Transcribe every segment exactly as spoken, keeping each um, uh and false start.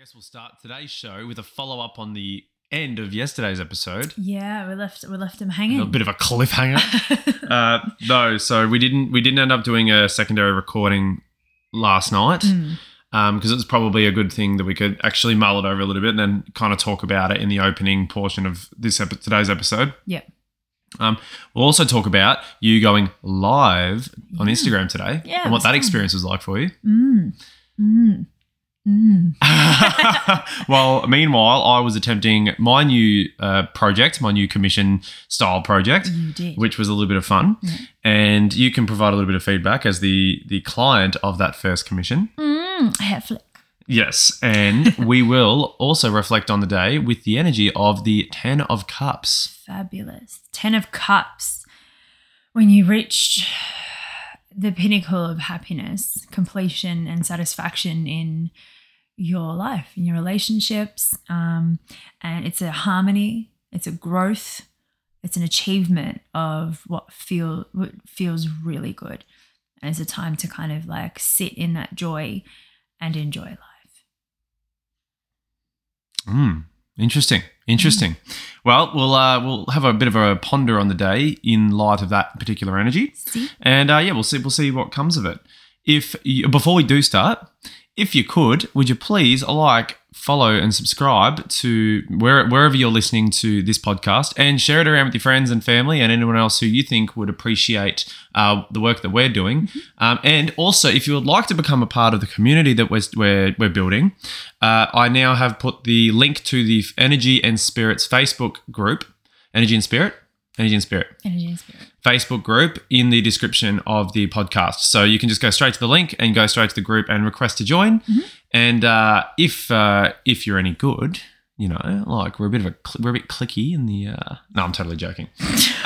I guess we'll start today's show with a follow-up on the end of yesterday's episode. Yeah, we left we left him hanging. A bit of a cliffhanger. uh, no, so we didn't we didn't end up doing a secondary recording last night because mm. um, it was probably a good thing that we could actually mull it over a little bit and then kind of talk about it in the opening portion of this epi- today's episode. Yeah. Um, we'll also talk about you going live yeah. on Instagram today yeah, and what that fun. experience was like for you. Mm. Mm. Mm. Well, meanwhile, I was attempting my new uh, project, my new commission style project, you did. which was a little bit of fun. Yeah. And you can provide a little bit of feedback as the the client of that first commission. Mm, I have flick. Yes, and we will also reflect on the day with the energy of the Ten of Cups. Fabulous. Ten of Cups. When you reached the pinnacle of happiness, completion and satisfaction in your life, in your relationships. Um, and it's a harmony, it's a growth, it's an achievement of what feel what feels really good. And it's a time to kind of like sit in that joy and enjoy life. Mm, interesting, interesting. Mm. Well, we'll uh, we'll have a bit of a ponder on the day in light of that particular energy, see? and uh, yeah, we'll see we'll see what comes of it. If you, before we do start, if you could, would you please like, follow, and subscribe to where, wherever you're listening to this podcast, and share it around with your friends and family and anyone else who you think would appreciate uh, the work that we're doing. Mm-hmm. Um, and also, if you would like to become a part of the community that we're we're, we're building, uh, I now have put the link to the Energy and Spirits Facebook group, Energy and Spirit, Energy and Spirit, Energy and Spirit Facebook group in the description of the podcast. So you can just go straight to the link and go straight to the group and request to join. Mm-hmm. And uh, if uh, if you're any good, you know, like we're a bit of a cl- we're a bit clicky in the. Uh, no, I'm totally joking.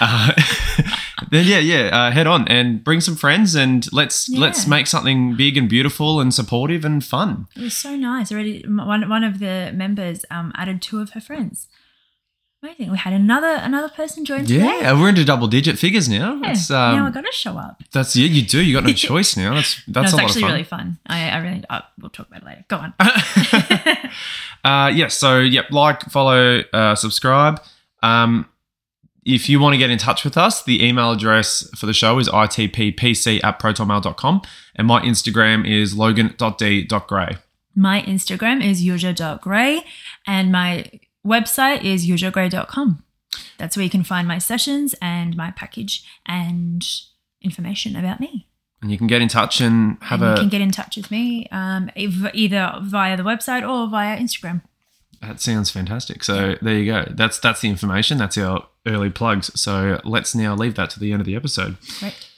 uh, then yeah, yeah, uh, head on and bring some friends and let's yeah. let's make something big and beautiful and supportive and fun. It was so nice. Already, one one of the members um, added two of her friends. Amazing. We had another another person join today. Yeah, we're into double digit figures now. Yeah. It's, um, now I got to show up. That's yeah, you do. You got no choice now. That's that's no, a lot of fun. It's actually really fun. I, I really uh, we'll talk about it later. Go on. uh, yeah. So yep, yeah, like, follow, uh, subscribe. Um, if you want to get in touch with us, the email address for the show is itppc at protonmail dot com, and my Instagram is logan dot d dot gray. My Instagram is yuzha dot gray, and my website is yuzha gray dot com. That's where you can find my sessions and my package and information about me. And you can get in touch and have and a... You can get in touch with me um, either via the website or via Instagram. That sounds fantastic. So there you go. That's that's the information. That's our early plugs. So let's now leave that to the end of the episode. Great.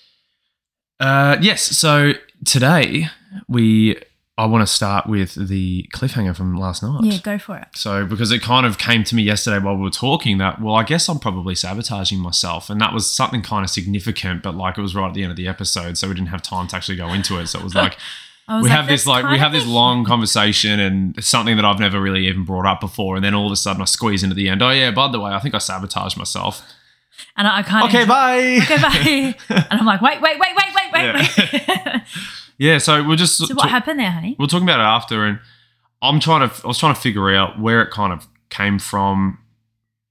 Uh, yes. So today we... I want to start with the cliffhanger from last night. Yeah, go for it. So, because it kind of came to me yesterday while we were talking that, well, I guess I'm probably sabotaging myself. And that was something kind of significant, but like it was right at the end of the episode. So, we didn't have time to actually go into it. So, it was like, was we like, have this like, we have this long conversation and something that I've never really even brought up before. And then all of a sudden I squeeze into the end. Oh, yeah, by the way, I think I sabotaged myself. And I, I kind of. Okay, enjoy- bye. Okay, bye. And I'm like, wait, wait, wait, wait, wait, wait, yeah. wait. Yeah, so we're just. So what talk- happened there, honey? We're talking about it after, and I'm trying to. I was trying to figure out where it kind of came from,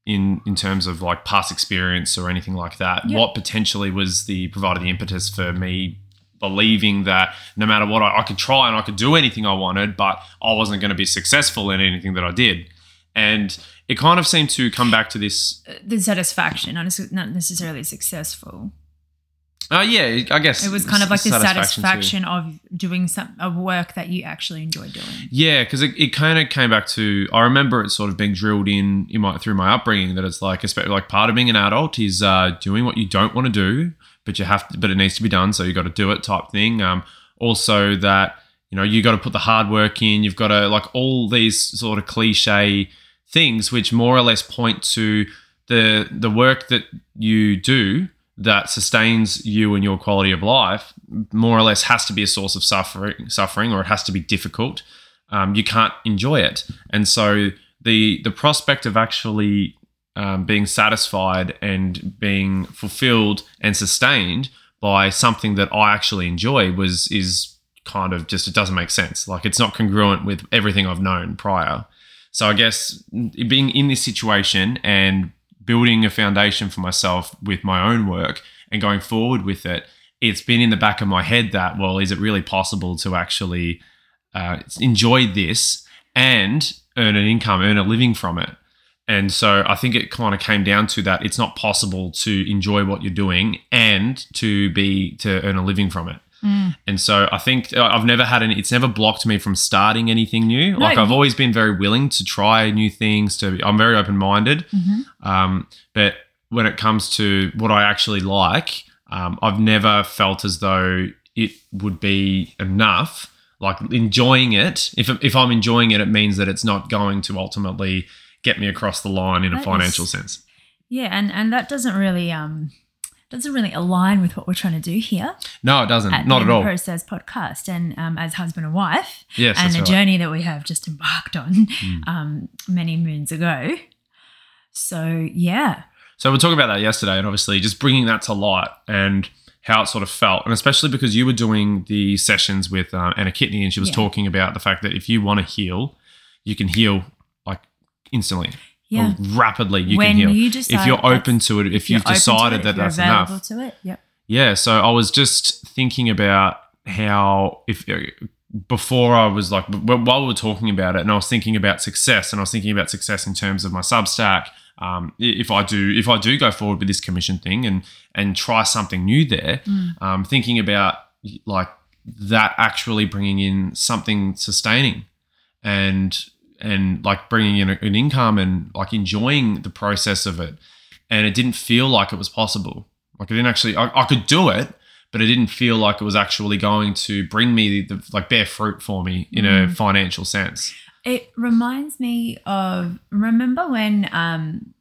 in in terms of like past experience or anything like that. Yep. What potentially was the provided the impetus for me believing that no matter what, I, I could try and I could do anything I wanted, but I wasn't going to be successful in anything that I did, and it kind of seemed to come back to this. The satisfaction, not necessarily successful. Oh, uh, yeah, I guess. It was kind of like the satisfaction, satisfaction of doing some of work that you actually enjoy doing. Yeah, because it, it kind of came back to, I remember it sort of being drilled in, in my, through my upbringing that it's like, especially like part of being an adult is uh, doing what you don't want to do, but you have to, but it needs to be done, so you got to do it type thing. Um, also that, you know, you got to put the hard work in, you've got to like all these sort of cliche things which more or less point to the the work that you do that sustains you and your quality of life more or less has to be a source of suffering, suffering, or it has to be difficult. Um, you can't enjoy it. And so the the prospect of actually um, being satisfied and being fulfilled and sustained by something that I actually enjoy was is kind of just, it doesn't make sense. Like, it's not congruent with everything I've known prior. So I guess being in this situation and building a foundation for myself with my own work and going forward with it, it's been in the back of my head that, well, is it really possible to actually uh, enjoy this and earn an income, earn a living from it? And so I think it kind of came down to that it's not possible to enjoy what you're doing and to be to earn a living from it. Mm. And so I think I've never had any, it's never blocked me from starting anything new. No, like I've always been very willing to try new things. To I'm very open-minded. Mm-hmm. Um, but when it comes to what I actually like, um, I've never felt as though it would be enough. Like enjoying it, if if I'm enjoying it, it means that it's not going to ultimately get me across the line in that a financial is, sense. Yeah, and, and that doesn't really um doesn't really align with what we're trying to do here. No, it doesn't. At Not at all. Process podcast and um, as husband and wife, yes, and a right. journey that we have just embarked on mm. um, many moons ago. So yeah. So we were talking about that yesterday, and obviously just bringing that to light and how it sort of felt, and especially because you were doing the sessions with uh, Anna Kitney, and she was yeah. talking about the fact that if you want to heal, you can heal instantly yeah. or rapidly you when can heal. You if you're open to it, if you've decided that that's enough. To it, yep. Yeah. So I was just thinking about how if before I was like, while we were talking about it, and I was thinking about success and I was thinking about success in terms of my Substack. Um, if I do, if I do go forward with this commission thing and, and try something new there, mm. um, thinking about like that actually bringing in something sustaining and and like bringing in an income and like enjoying the process of it. And it didn't feel like it was possible. Like I didn't actually, I, I could do it, but it didn't feel like it was actually going to bring me the, the like bear fruit for me in mm. a financial sense. It reminds me of, remember when, um,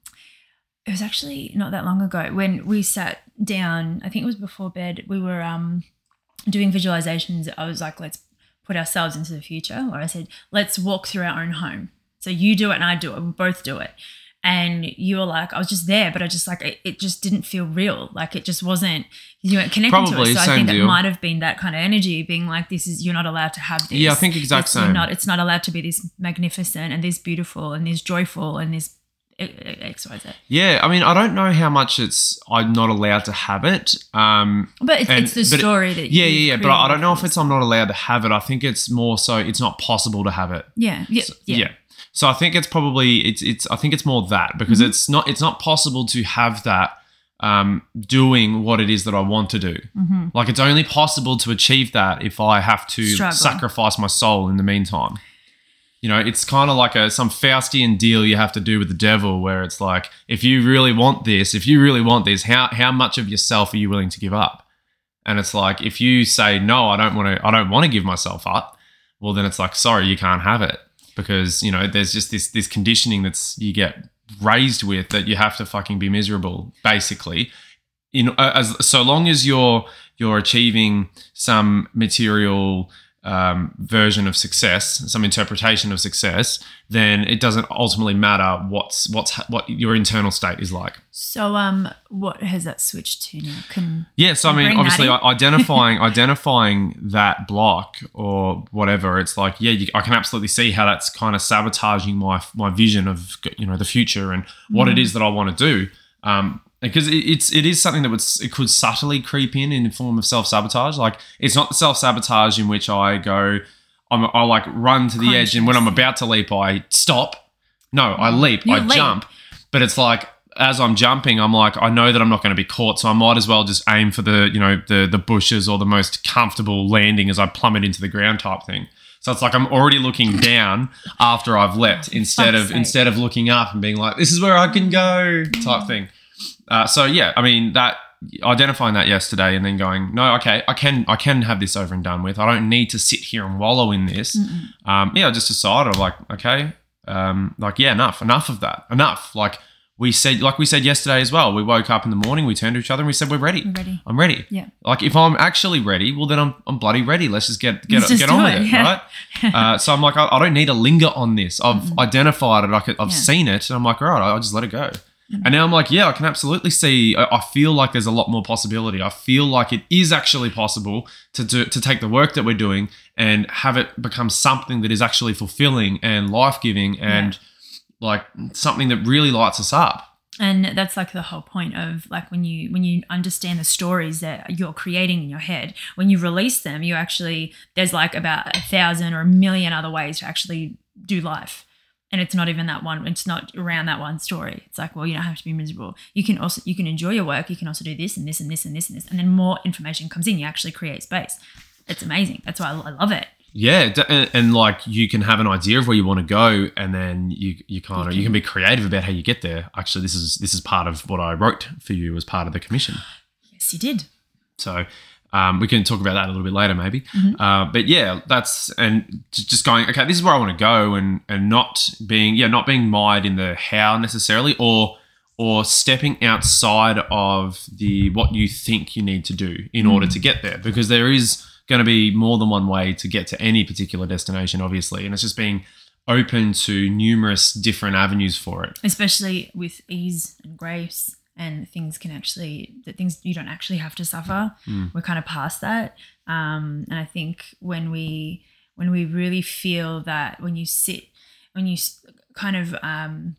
it was actually not that long ago when we sat down, I think it was before bed, we were um, doing visualizations. I was like, let's put ourselves into the future, or I said, let's walk through our own home. So you do it and I do it. We both do it. And you were like, I was just there, but I just like, it, it just didn't feel real. Like it just wasn't, you weren't connected Probably, to it. So I think deal. That might have been that kind of energy being like, this is, you're not allowed to have this. Yeah, I think exact same. You're not, it's not allowed to be this magnificent and this beautiful and this joyful and this X, Y, Z. Yeah, I mean, I don't know how much it's I'm not allowed to have it. Um, but it's, and, it's the but story it, that you Yeah, yeah, yeah. But I don't know if it's I'm not allowed to have it. I think it's more so it's not possible to have it. Yeah, yeah, so, yeah. yeah. So I think it's probably it's it's I think it's more that because mm-hmm. it's not it's not possible to have that um, doing what it is that I want to do. Mm-hmm. Like it's only possible to achieve that if I have to Struggle. sacrifice my soul in the meantime. You know, it's kind of like a some Faustian deal you have to do with the devil where it's like, if you really want this, if you really want this, how how much of yourself are you willing to give up? And it's like, if you say, no, I don't want to, I don't want to give myself up, well, then it's like, sorry, you can't have it because, you know, there's just this this conditioning that's you get raised with that you have to fucking be miserable, basically. You know, as so long as you're you're achieving some material Um, version of success, some interpretation of success, then it doesn't ultimately matter what's what's what your internal state is like. So, um, what has that switched to now? Can yeah, so I mean, obviously, identifying identifying that block or whatever, it's like, yeah, you, I can absolutely see how that's kind of sabotaging my my vision of you know the future and what mm. it is that I want to do. Um, Because it's it is something that would it could subtly creep in in the form of self sabotage. Like it's not self sabotage in which I go, I'm I like run to the edge, and when I'm about to leap, I stop. No, I leap, you I leap. jump. But it's like as I'm jumping, I'm like I know that I'm not going to be caught, so I might as well just aim for the you know the the bushes or the most comfortable landing as I plummet into the ground type thing. So it's like I'm already looking down after I've leapt instead of instead of looking up and being like this is where I can go type thing. Uh, so yeah, I mean that identifying that yesterday and then going, no, okay, I can I can have this over and done with. I don't need to sit here and wallow in this. Mm-hmm. Um, yeah, I just decided I'm like, okay, um, like yeah, enough, enough of that, enough. Like we said, like we said yesterday as well. We woke up in the morning, we turned to each other, and we said we're ready. We're ready. I'm ready. Yeah. Like if I'm actually ready, well then I'm I'm bloody ready. Let's just get get just get on it, with it, yeah. right? uh, so I'm like, I, I don't need to linger on this. I've mm-hmm. identified it. I could, I've yeah. seen it, and I'm like, all right, I'll just let it go. And now I'm like, yeah, I can absolutely see. I feel like there's a lot more possibility. I feel like it is actually possible to do, to take the work that we're doing and have it become something that is actually fulfilling and life-giving and yeah. like something that really lights us up. And that's like the whole point of like when you when you understand the stories that you're creating in your head, when you release them, you actually there's like about a thousand or a million other ways to actually do life. And it's not even that one. It's not around that one story. It's like, well, you don't have to be miserable. You can also you can enjoy your work. You can also do this and this and this and this and this. And then more information comes in. You actually create space. It's amazing. That's why I love it. Yeah, and, and like you can have an idea of where you want to go, and then you you kind of you can be creative about how you get there. Actually, this is this is part of what I wrote for you as part of the commission. Yes, you did. So. Um, we can talk about that a little bit later maybe. Mm-hmm. Uh, but yeah, that's – and just going, okay, this is where I want to go and and not being – yeah, not being mired in the how necessarily or or stepping outside of the what you think you need to do in mm-hmm. order to get there, because there is going to be more than one way to get to any particular destination obviously, and it's just being open to numerous different avenues for it. Especially with ease and grace. And things can actually, that things you don't actually have to suffer. Mm. We're kind of past that. Um, and I think when we, when we really feel that, when you sit, when you kind of, um,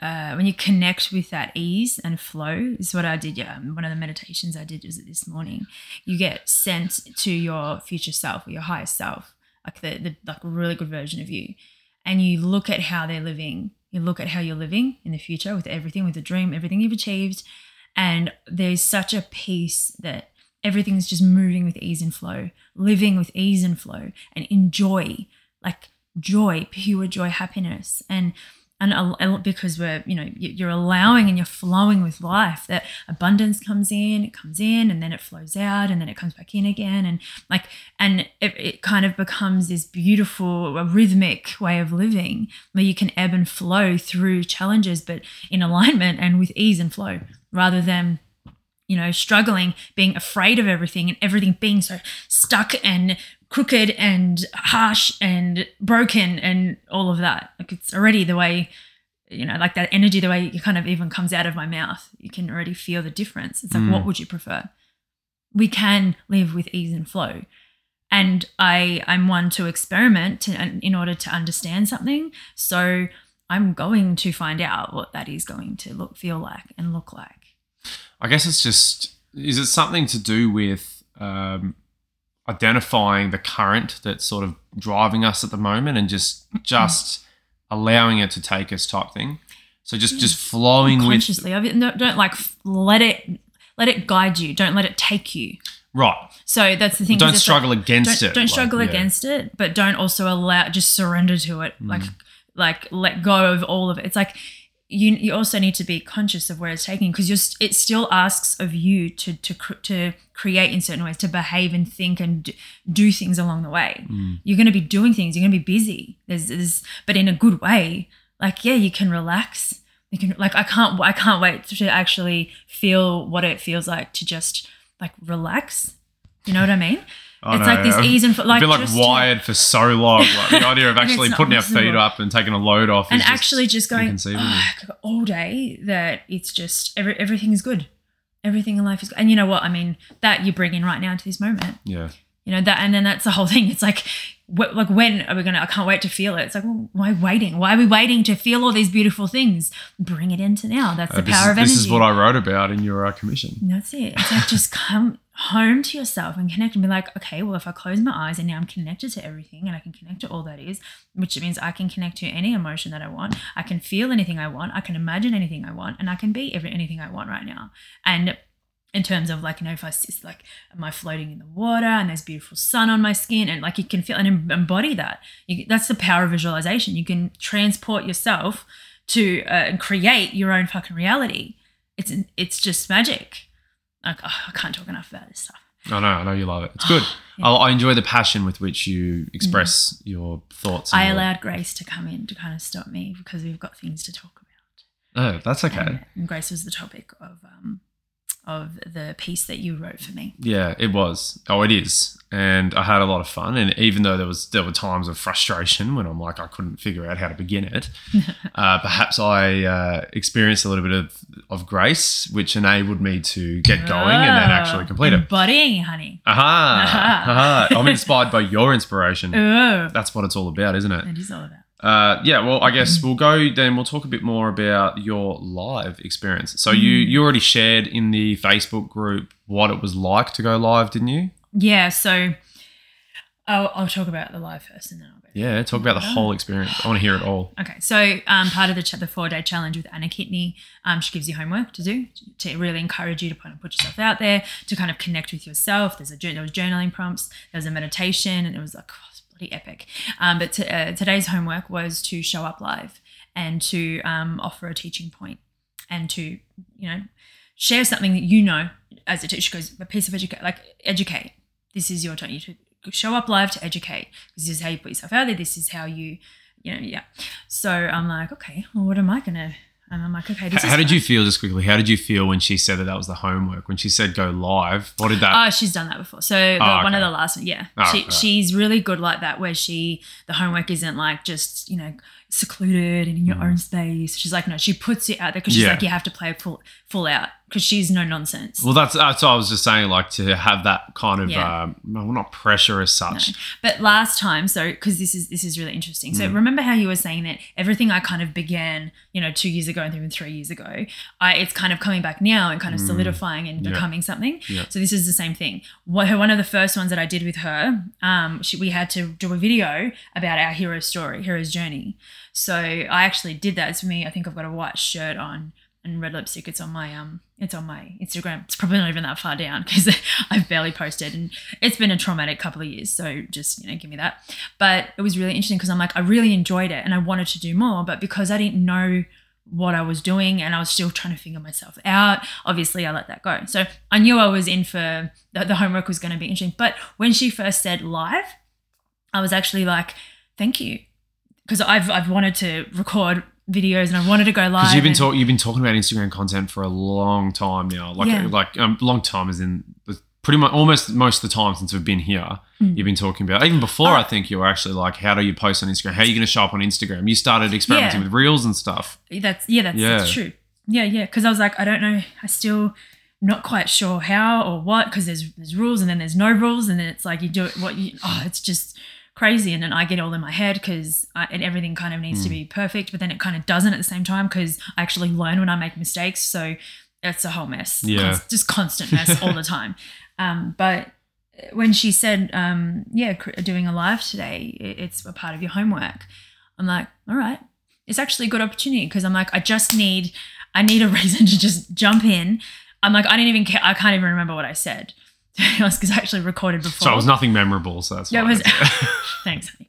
uh, when you connect with that ease and flow, is what I did. Yeah, one of the meditations I did was this morning. You get sent to your future self or your higher self, like the, the like really good version of you, and you look at how they're living. You look at how you're living in the future with everything, with the dream, everything you've achieved. And there's such a peace that everything's just moving with ease and flow, living with ease and flow, and enjoy, like joy, pure joy, happiness. And and because we're, you know, you're allowing and you're flowing with life, that abundance comes in, it comes in and then it flows out and then it comes back in again. And like, and it, it kind of becomes this beautiful rhythmic way of living where you can ebb and flow through challenges, but in alignment and with ease and flow, rather than, you know, struggling, being afraid of everything and everything being so stuck and crooked and harsh and broken and all of that. Like it's already the way, you know, like that energy, the way it kind of even comes out of my mouth, you can already feel the difference. It's like, mm. what would you prefer? We can live with ease and flow. And I, I'm one to experiment to, in order to understand something. So I'm going to find out what that is going to look, feel like and look like. I guess it's just, is it something to do with, um, identifying the current that's sort of driving us at the moment and just just allowing it to take us type thing. So just yeah. just flowing with consciously. No, don't like let it let it guide you. Don't let it take you. Right. So that's the thing. Don't struggle like, against don't, it. Don't like, struggle yeah. against it, but don't also allow. Just surrender to it. Mm. Like like let go of all of it. It's like you you also need to be conscious of where it's taking, because you're it still asks of you to to to. create in certain ways, to behave and think and do things along the way. Mm. You're going to be doing things. You're going to be busy. There's, there's, but in a good way. Like, yeah, you can relax. You can like, I can't, I can't wait to actually feel what it feels like to just like relax. You know what I mean? I it's know, like this I've, ease and fo- like I've been like wired to, for so long. Like, the idea of actually putting reasonable. our feet up and taking a load off, and is actually just, just going oh, all day. That it's just every, everything is good. Everything in life is, and you know what I mean. That you bring in right now into this moment. Yeah. You know that, and then that's the whole thing. It's like, wh- like when are we gonna? I can't wait to feel it. It's like, well, why waiting? Why are we waiting to feel all these beautiful things? Bring it into now. That's the uh, power is, of energy. This is what I wrote about in your uh, commission. That's it. It's like just come home to yourself and connect and be like, okay, well, if I close my eyes and now I'm connected to everything, and I can connect to all that is, which means I can connect to any emotion that I want. I can feel anything I want. I can imagine anything I want, and I can be every anything I want right now. And in terms of like, you know, if I sit like, am I floating in the water and there's beautiful sun on my skin, and like you can feel and embody that. You, that's the power of visualization. You can transport yourself to uh, create your own fucking reality. It's it's just magic. Like, oh, I can't talk enough about this stuff. I know, I know you love it. It's good. yeah. I, I enjoy the passion with which you express mm. your thoughts. I your... allowed Grace to come in to kind of stop me because we've got things to talk about. Oh, that's okay. And, and Grace was the topic of um, of the piece that you wrote for me. Yeah, it was. Oh, it is. And I had a lot of fun. And even though there was there were times of frustration when I'm like, I couldn't figure out how to begin it, uh, perhaps I uh, experienced a little bit of, of grace, which enabled me to get going oh, and then actually complete it. Embodying, honey. Aha. Aha. Aha. I'm inspired by your inspiration. Ooh. That's what it's all about, isn't it? It is all about. Uh, yeah, well, I guess we'll go then. We'll talk a bit more about your live experience. So mm. you you already shared in the Facebook group what it was like to go live, didn't you? Yeah, so I'll, I'll talk about the live first and then I'll go. Yeah, talk about the whole experience. I want to hear it all. Okay, so um, part of the, the four-day challenge with Anna Kitney, um, she gives you homework to do to really encourage you to put, put yourself out there, to kind of connect with yourself. There's a There was journaling prompts, there was a meditation, and it was like, epic. Um, but t- uh, today's homework was to show up live and to um, offer a teaching point and to, you know, share something that you know as a teacher. Goes a piece of educate, like educate. This is your time. You to show up live to educate. This is how you put yourself out there. This is how you, you know, yeah. So I'm like, okay, well, what am I going to, and I'm like, okay, this how, is How did fun. you feel, just quickly, how did you feel when she said that that was the homework? When she said go live, what did that? Oh, she's done that before. So the, oh, okay. one of the last, yeah. Oh, she, right. She's really good like that, where she, the homework isn't like just, you know, secluded and in your mm. own space. She's like, no, she puts it out there because she's yeah. like, you have to play full, full out because she's no nonsense. Well, that's, that's what I was just saying, like to have that kind of, yeah. um, well, not pressure as such. No. But last time, so because this is this is really interesting. So mm. remember how you were saying that everything I kind of began, you know, two years ago and even three years ago, I it's kind of coming back now and kind of mm. solidifying and yeah. becoming something. Yeah. So this is the same thing. What, her, one of the first ones that I did with her, um, she, we had to do a video about our hero story, hero's journey. So I actually did that. It's me. I think I've got a white shirt on and red lipstick. It's on my um. It's on my Instagram. It's probably not even that far down because I've barely posted, and it's been a traumatic couple of years. So just, you know, give me that. But it was really interesting because I'm like, I really enjoyed it and I wanted to do more, but because I didn't know what I was doing and I was still trying to figure myself out, obviously I let that go. So I knew I was in for the, the homework was going to be interesting. But when she first said live, I was actually like, thank you. Because I've I've wanted to record videos and I've wanted to go live. Because you've been talking you've been talking about Instagram content for a long time now, like yeah. like um, long time as in pretty much almost most of the time since we've been here. Mm. You've been talking about even before. Oh. I think you were actually like, how do you post on Instagram? How are you going to show up on Instagram? You started experimenting yeah. with reels and stuff. That's yeah, that's, yeah. that's true. Yeah, yeah. Because I was like, I don't know, I still. Not quite sure how or what, because there's there's rules and then there's no rules and then it's like you do it what you. Oh, it's just. Crazy, and then I get all in my head because and everything kind of needs mm. to be perfect, but then it kind of doesn't at the same time because I actually learn when I make mistakes, so it's a whole mess. Yeah, Const- just constant mess all the time. Um, but when she said, um, "Yeah, doing a live today, it's a part of your homework," I'm like, "All right, it's actually a good opportunity," because I'm like, I just need, I need a reason to just jump in. I'm like, I didn't even care. I can't even remember what I said. Because I actually recorded before. So it was nothing memorable, so that's yeah, fine. It was, thanks, honey.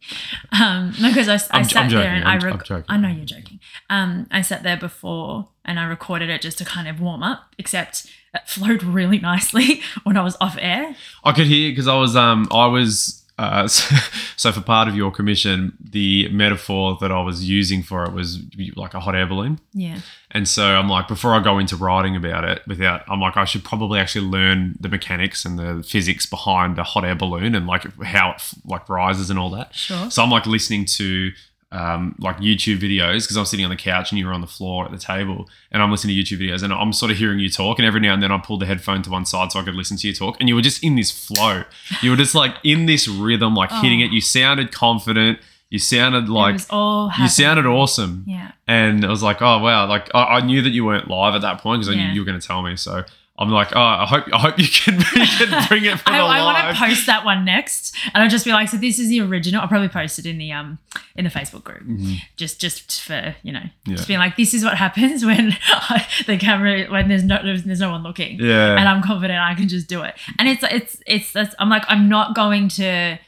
Um, because I, I sat I'm joking, there and I'm, I rec- I'm I know you're joking. Um, I sat there before and I recorded it just to kind of warm up, except it flowed really nicely when I was off air. I could hear because I was um I was uh so, so for part of your commission, the metaphor that I was using for it was like a hot air balloon. Yeah. And so I'm like, before I go into writing about it, without, I'm like, I should probably actually learn the mechanics and the physics behind a hot air balloon and like how it like rises and all that. Sure. So I'm like listening to um, like YouTube videos because I'm sitting on the couch and you were on the floor at the table, and I'm listening to YouTube videos and I'm sort of hearing you talk, and every now and then I pull the headphone to one side so I could listen to you talk, and you were just in this flow. You were just like in this rhythm, like oh. hitting it. You sounded confident. You sounded like, it was all you sounded awesome. Yeah. And I was like, oh, wow. Like I, I knew that you weren't live at that point because yeah. I knew you were going to tell me. So I'm like, oh, I hope I hope you can, you can bring it for I, the I live. I want to post that one next. And I'll just be like, so this is the original. I'll probably post it in the um in the Facebook group. Mm-hmm. Just just for, you know, yeah. just being like, this is what happens when I, the camera, when there's no there's, there's no one looking. Yeah. And I'm confident I can just do it. And it's, it's, it's, that's, I'm like, I'm not going to.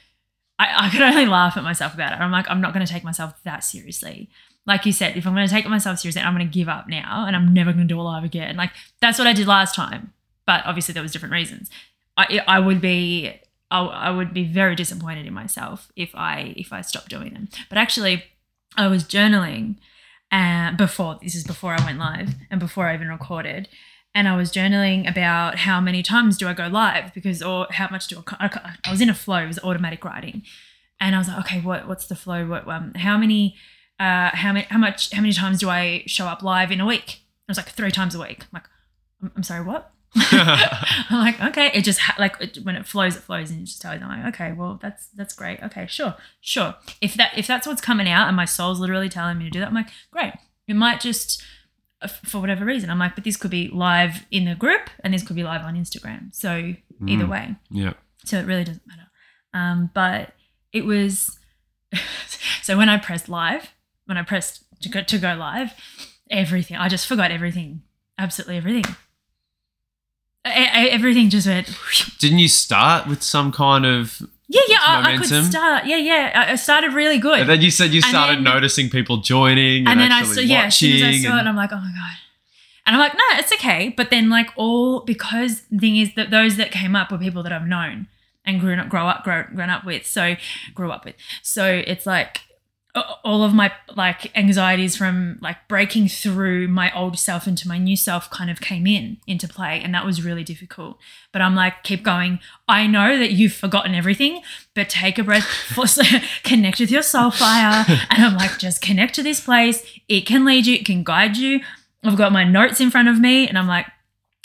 I, I could only laugh at myself about it. I'm like, I'm not going to take myself that seriously. Like you said, if I'm going to take myself seriously, I'm going to give up now and I'm never going to do a live again. Like that's what I did last time, but obviously there was different reasons. I I would be I, I would be very disappointed in myself if I if I stopped doing them. But actually, I was journaling uh, before. This is before I went live and before I even recorded. And I was journaling about how many times do I go live because, or how much do I, I was in a flow, it was automatic writing. And I was like, okay, what, what's the flow? What, um, how many, uh, how many, how much, how many times do I show up live in a week? I was like three times a week. I'm like, I'm, I'm sorry, what? I'm like, okay. It just like it, when it flows, it flows, and it just tells you, I'm like, okay, well, that's, that's great. Okay. Sure. Sure. If that, if that's what's coming out and my soul's literally telling me to do that, I'm like, great. It might just, for whatever reason, I'm like, but this could be live in the group and this could be live on Instagram. So mm, either way. Yeah. So it really doesn't matter. Um, but it was, so when I pressed live, when I pressed to go, to go live, everything, I just forgot everything. Absolutely everything. I, I, everything just went. Didn't you start with some kind of Yeah, yeah, I, I could start. Yeah, yeah, I started really good. And then you said you started then, noticing people joining and, and then actually I saw, yeah, as soon as I saw and- it, I'm like, oh, my God. And I'm like, no, it's okay. But then like all, because the thing is that those that came up were people that I've known and grew up, grow up, grow, grown up with. So grew up with. So it's like all of my like anxieties from like breaking through my old self into my new self kind of came in into play, and that was really difficult. But I'm like, keep going. I know that you've forgotten everything, but take a breath, connect with your soul fire. And I'm like, just connect to this place. It can lead you, it can guide you. I've got my notes in front of me, and I'm like,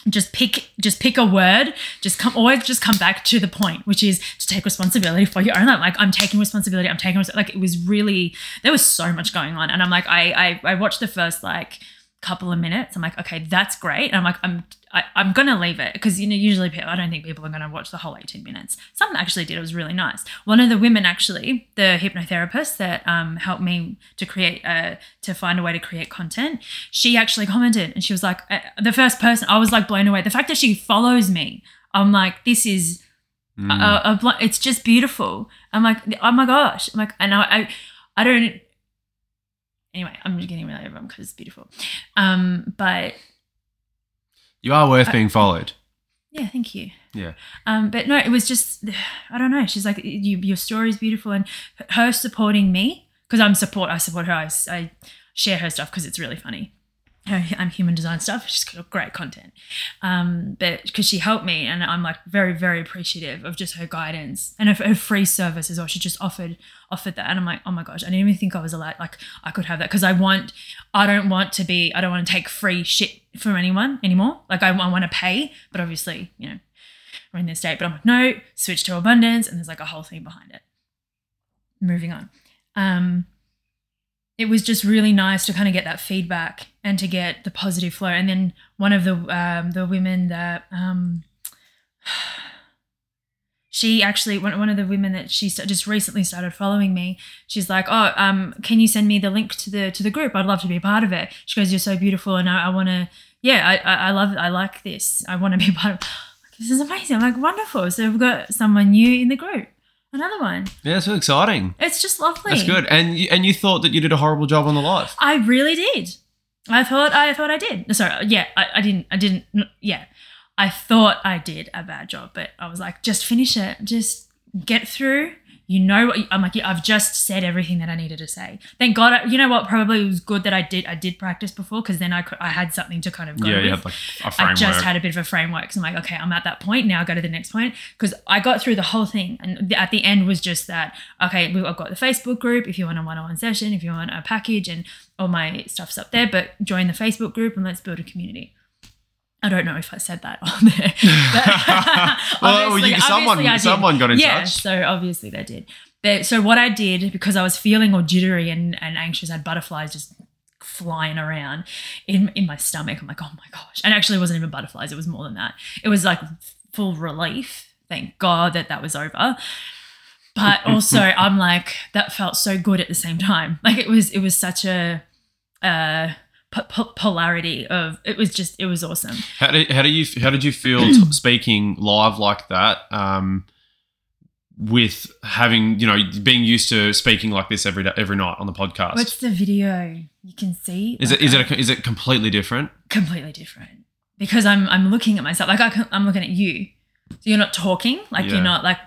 Just pick, just pick a word. Just come, always just come back to the point, which is to take responsibility for your own life. Like I'm taking responsibility. I'm taking like it was really there was so much going on, and I'm like I I, I watched the first like couple of minutes. I'm like, okay, that's great. And I'm like I'm I, I'm gonna leave it because you know usually people, I don't think people are gonna watch the whole eighteen minutes. Some actually did. It was really nice. One of the women actually, the hypnotherapist that um helped me to create uh to find a way to create content, she actually commented and she was like uh, the first person. I was like blown away. The fact that she follows me, I'm like this is mm. a, a blo- it's just beautiful. I'm like oh my gosh. I'm like and I I, I don't. Anyway, I'm just getting really overwhelmed because it's beautiful. Um, but you are worth I, being followed. Yeah, thank you. Yeah. Um, but no, it was just I don't know. She's like, you, your story is beautiful, and her supporting me because I'm support. I support her. I, I share her stuff because it's really funny. Her, I'm human design stuff. She's got great content. Um, but because she helped me, and I'm like very, very appreciative of just her guidance and her, her free service as well. She just offered. offered that, and I'm like oh my gosh, I didn't even think I was allowed like I could have that because I want I don't want to be I don't want to take free shit from anyone anymore. Like I, I want to pay, but obviously you know we're in this state, but I'm like no, switch to abundance, and there's like a whole thing behind it. Moving on, um it was just really nice to kind of get that feedback and to get the positive flow. And then one of the um the women that um she actually, one of the women that she just recently started following me, she's like, oh, um, can you send me the link to the to the group? I'd love to be a part of it. She goes, you're so beautiful, and I, I want to, yeah, I, I love it. I like this. I want to be a part of it. This is amazing. I'm like, wonderful. So we've got someone new in the group, another one. Yeah, it's so exciting. It's just lovely. That's good. And you, and you thought that you did a horrible job on the live. I really did. I thought I thought I did. Sorry, yeah, I, I didn't. I didn't, yeah. I thought I did a bad job, but I was like, just finish it. Just get through. You know what? I'm like, yeah, I've just said everything that I needed to say. Thank God. I, you know what? Probably it was good that I did I did practice before because then I could, I had something to kind of go yeah, with. Yeah, you had like a framework. I just had a bit of a framework. So I'm like, okay, I'm at that point. Now I go to the next point because I got through the whole thing. And at the end was just that, okay, I've got the Facebook group if you want a one-on-one session, if you want a package, and all my stuff's up there, but join the Facebook group and let's build a community. I don't know if I said that on there. But well, obviously, you, someone, obviously someone got in yeah, touch. Yeah, so obviously they did. But, so what I did, because I was feeling all jittery and, and anxious, I had butterflies just flying around in, in my stomach. I'm like, oh, my gosh. And actually it wasn't even butterflies. It was more than that. It was like full relief. Thank God that that was over. But also I'm like, that felt so good at the same time. Like it was it was such a uh, – polarity of it was just it was awesome. How did how do you how did you feel t- speaking live like that? Um, with having you know being used to speaking like this every day, every night on the podcast. What's the video you can see? Is like it is I, it a, is it completely different? Completely different because I'm I'm looking at myself like I can, I'm looking at you. So you're not talking like yeah. you're not like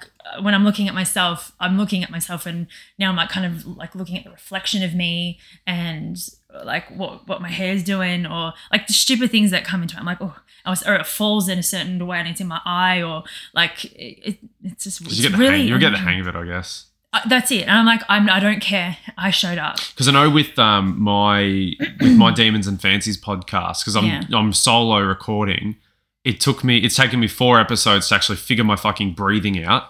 when I'm looking at myself, I'm looking at myself and now I'm like kind of like looking at the reflection of me and like what, what my hair's doing, or like the stupid things that come into it. I'm like, oh, I was, or it falls in a certain way and it's in my eye, or like it, it's just it's you get really. You'll get the hang of it, I guess. Uh, that's it. And I'm like, I'm, I don't care. I showed up. Because I know with um my with my Demons and Fancies podcast, because I'm yeah. I'm solo recording. It took me. It's taken me four episodes to actually figure my fucking breathing out.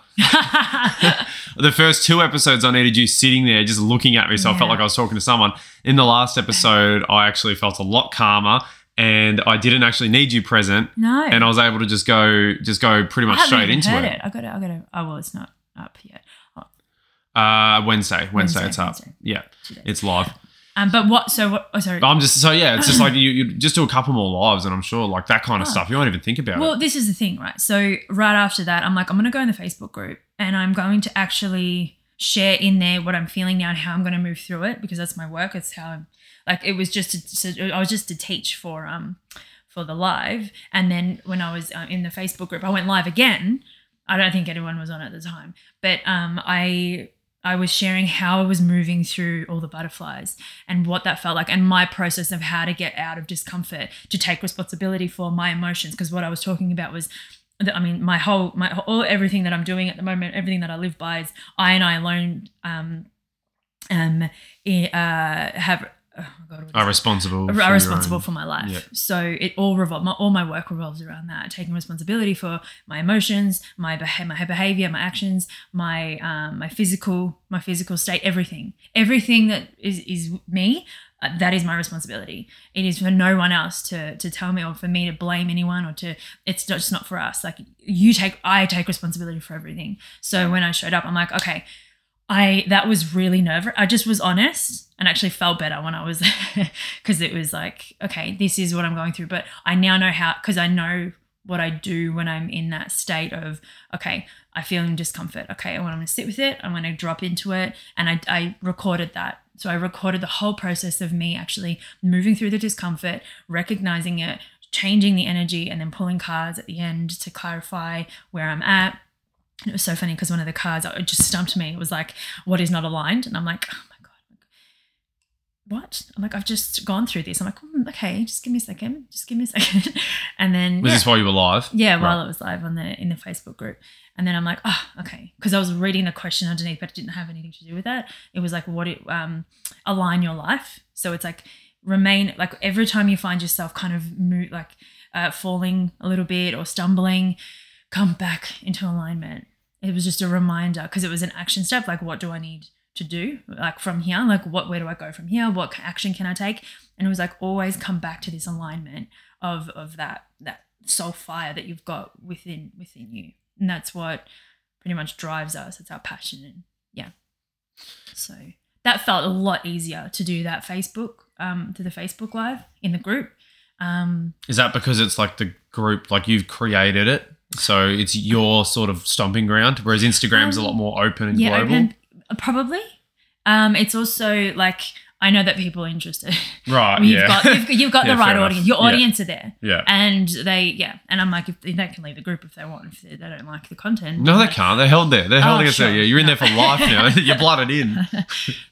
The first two episodes, I needed you sitting there just looking at me, so yeah. I felt like I was talking to someone. In the last episode, I actually felt a lot calmer, and I didn't actually need you present. No, and I was able to just go, just go pretty much straight into it. it. I got it. I got it. Oh well, it's not up yet. Oh. Uh, Wednesday, Wednesday, Wednesday, it's up. Wednesday. Yeah, Today. It's live. Um, but what? So what? Oh, sorry. I'm just so yeah. It's just like you, you just do a couple more lives, and I'm sure like that kind of oh. stuff. You won't even think about well, it. Well, this is the thing, right? So right after that, I'm like, I'm gonna go in the Facebook group, and I'm going to actually share in there what I'm feeling now and how I'm gonna move through it, because that's my work. It's how I'm like. It was just to, to, I was just to teach for um for the live, and then when I was uh, in the Facebook group, I went live again. I don't think anyone was on at the time, but um I. I was sharing how I was moving through all the butterflies and what that felt like, and my process of how to get out of discomfort, to take responsibility for my emotions. Because what I was talking about was, that, I mean, my whole, my all, everything that I'm doing at the moment, everything that I live by is I and I alone um, um, uh, have oh my God, are responsible. Are responsible for my life. Yep. So it all revolves. My, all my work revolves around that, taking responsibility for my emotions, my beha- my behavior, my actions, my um, my physical, my physical state, everything, everything that is is me. Uh, that is my responsibility. It is for no one else to to tell me, or for me to blame anyone, or to. It's just not for us. Like you take, I take responsibility for everything. So when I showed up, I'm like, okay. I that was really nerve. I just was honest, and actually felt better when I was there, because it was like, okay, this is what I'm going through, but I now know how, because I know what I do when I'm in that state of, okay, I feel in discomfort. Okay, I want to sit with it. I'm going to drop into it, and I, I recorded that. So I recorded the whole process of me actually moving through the discomfort, recognizing it, changing the energy, and then pulling cards at the end to clarify where I'm at. And it was so funny because one of the cards, it just stumped me. It was like, what is not aligned? And I'm like, oh my God, what? I'm like, I've just gone through this. I'm like, mm, okay, just give me a second. Just give me a second. And then. Was yeah. this while you were live? Yeah, right. While it was live on the in the Facebook group. And then I'm like, oh, okay. Because I was reading the question underneath, but it didn't have anything to do with that. It was like, what it, um, align your life. So it's like remain, like every time you find yourself kind of mo- like uh, falling a little bit or stumbling, come back into alignment. It was just a reminder, because it was an action step. Like, what do I need to do? Like from here, like what, where do I go from here? What action can I take? And it was like, always come back to this alignment of, of that, that soul fire that you've got within, within you. And that's what pretty much drives us. It's our passion. And yeah. So that felt a lot easier to do that Facebook, um, to the Facebook live in the group. Um, is that because it's like the group, like you've created it? So it's your sort of stomping ground, whereas Instagram's um, a lot more open and yeah, global. Open, probably. Um, it's also like I know that people are interested. Right. You've yeah. got you've, you've got yeah, the right audience. Enough. Your audience yeah. are there. Yeah. And they yeah. And I'm like, if they can leave the group if they want, if they, they don't like the content. No, they like, can't. They're held there. They're held oh, sure. there. Yeah, you're in no. there for life now. You're blooded in.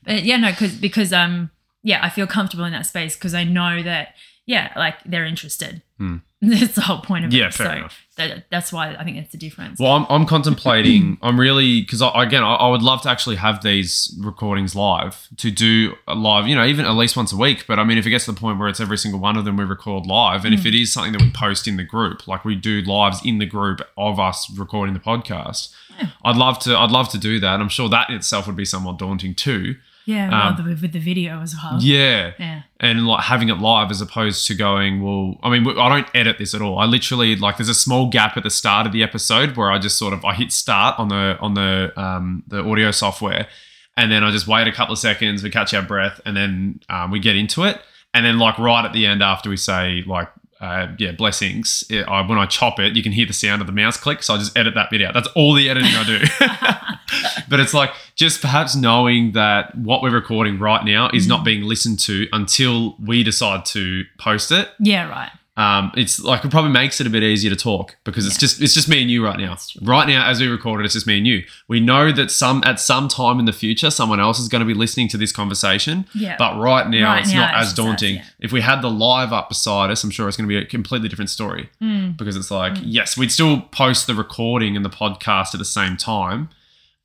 But yeah, no, because because um yeah, I feel comfortable in that space because I know that yeah, like they're interested. Hmm. That's the whole point of yeah, it. Yeah, fair so enough. That, that's why I think that's the difference. Well, I'm, I'm contemplating, I'm really, because I, again, I, I would love to actually have these recordings live, to do a live, you know, even at least once a week. But I mean, if it gets to the point where it's every single one of them we record live, and mm. if it is something that we post in the group, like we do lives in the group of us recording the podcast, yeah. I'd love to, I'd love to do that. And I'm sure that in itself would be somewhat daunting too. Yeah, well, um, the, with the video as well. Yeah. Yeah. And like having it live as opposed to going, well, I mean, I don't edit this at all. I literally, like, there's a small gap at the start of the episode where I just sort of, I hit start on the, on the, um, the audio software, and then I just wait a couple of seconds, we catch our breath, and then um, we get into it. And then like right at the end after we say like, Uh, yeah, blessings. It, I, when I chop it, you can hear the sound of the mouse click. So I just edit that bit out. That's all the editing I do. But it's like just perhaps knowing that what we're recording right now is mm. not being listened to until we decide to post it. Yeah, right. Um, it's like it probably makes it a bit easier to talk because yeah. it's just it's just me and you right now. Right now, as we record it, it's just me and you. We know that some at some time in the future, someone else is going to be listening to this conversation. Yeah. But right now, right it's now, not as daunting. Us, yeah. If we had the live up beside us, I'm sure it's going to be a completely different story mm. because it's like mm. yes, we'd still post the recording and the podcast at the same time,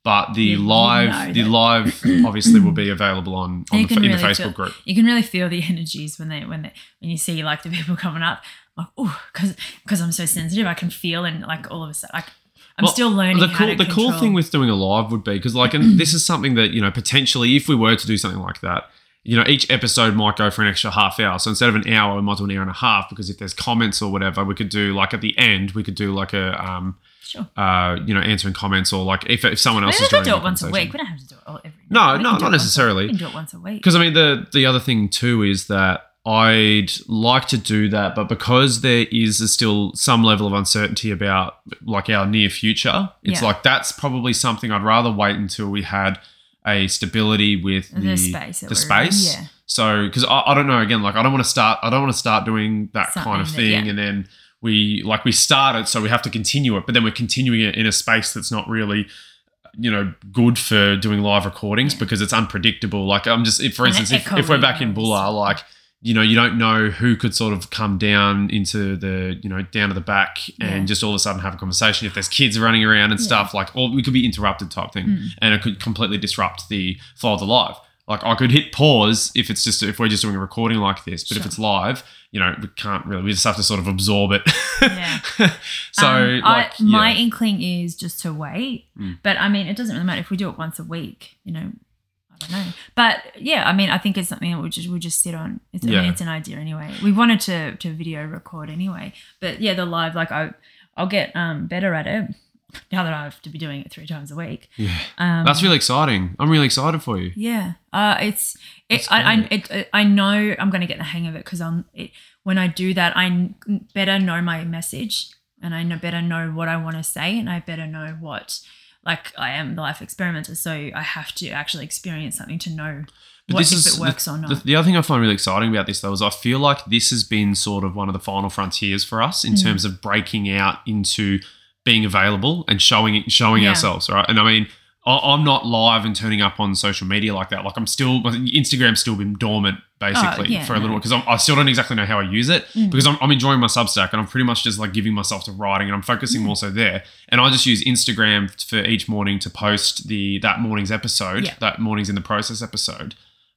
but the you, live you know the live obviously will be available on, on the, really in the Facebook feel, group. You can really feel the energies when they when they, when you see like the people coming up. Like, oh, because because I'm so sensitive, I can feel and like all of a sudden, like I'm well, still learning. The cool how to the control. cool thing with doing a live would be because like, and this is something that you know potentially if we were to do something like that. You know, each episode might go for an extra half hour. So instead of an hour, we might do an hour and a half because if there's comments or whatever, we could do like at the end, we could do like a, um, sure. uh, you know, answering comments or like if, if someone else Maybe is joining. We could do it once a week. We don't have to do it all every week. No, no, not necessarily. We can do it once a week. Because I mean, the the other thing too is that I'd like to do that, but because there is still some level of uncertainty about like our near future, it's yeah. like that's probably something I'd rather wait until we had a stability with the, the space. The space. Yeah. So, because I, I don't know, again, like I don't want to start, I don't want to start doing that Something kind of thing. That, yeah. And then we, like we start it, so we have to continue it, but then we're continuing it in a space that's not really, you know, good for doing live recordings yeah. because it's unpredictable. Like I'm just, if, for instance, if, if we're back in Bulla, like, you know, you don't know who could sort of come down into the, you know, down to the back yeah. and just all of a sudden have a conversation. If there's kids running around and yeah. stuff, like, or we could be interrupted type thing mm. and it could completely disrupt the flow of the live. Like, I could hit pause if it's just, if we're just doing a recording like this, but sure. if it's live, you know, we can't really, we just have to sort of absorb it. yeah. So, um, like, I, yeah. my inkling is just to wait, mm. but I mean, it doesn't really matter if we do it once a week, you know. I don't know. But yeah, I mean, I think it's something that we just we just sit on. It's, yeah. I mean, it's an idea anyway. We wanted to to video record anyway, but yeah, the live like I I'll get um better at it now that I have to be doing it three times a week. Yeah, um, that's really exciting. I'm really excited for you. Yeah, uh, it's it, I I, it, I know I'm going to get the hang of it because I'm it, when I do that, I better know my message and I know better know what I want to say and I better know what. Like I am the life experimenter, so I have to actually experience something to know but what, this is, if it works the, or not. The, the other thing I find really exciting about this though is I feel like this has been sort of one of the final frontiers for us in mm. terms of breaking out into being available and showing showing yeah. ourselves, right? And I mean, I, I'm not live and turning up on social media like that. Like I'm still, Instagram's still been dormant basically oh, yeah, for a little no. while because I still don't exactly know how I use it mm. because I'm, I'm enjoying my Substack and I'm pretty much just like giving myself to writing and I'm focusing mm. more so there. And I just use Instagram for each morning to post the that morning's episode, yeah. that morning's in the process episode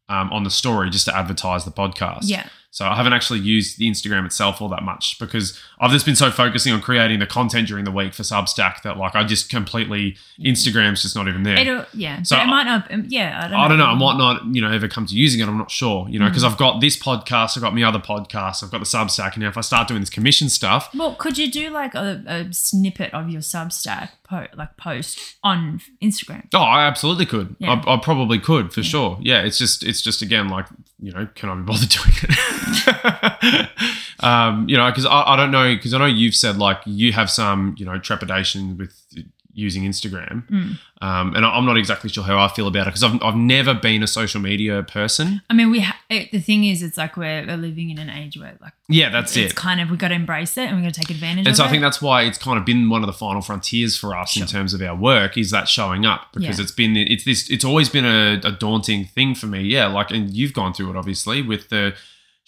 um, on the story just to advertise the podcast. Yeah. So I haven't actually used the Instagram itself all that much because I've just been so focusing on creating the content during the week for Substack that like I just completely yeah. Instagram's just not even there. It'll, yeah. So but it I, might not. Um, yeah. I don't. I don't know. know. I might not. You know, ever come to using it. I'm not sure. You know, because mm. I've got this podcast. I've got my other podcast. I've got the Substack. And now if I start doing this commission stuff, well, could you do like a, a snippet of your Substack po- like post on Instagram? Oh, I absolutely could. Yeah. I, I probably could for yeah. sure. Yeah. It's just. It's just again like you know, can I be bothered doing it? um, you know, because I, I don't know, because I know you've said like you have some, you know, trepidation with using Instagram, mm. um, and I, I'm not exactly sure how I feel about it because I've I've never been a social media person. I mean, we ha- it, the thing is, it's like we're, we're living in an age where like yeah, that's it's it. It's kind of we got to embrace it and we got to take advantage of it. And so I think that's why it's kind of been one of the final frontiers for us sure. in terms of our work is that showing up because yeah. it's been it's this it's always been a, a daunting thing for me. Yeah, like and you've gone through it obviously with the.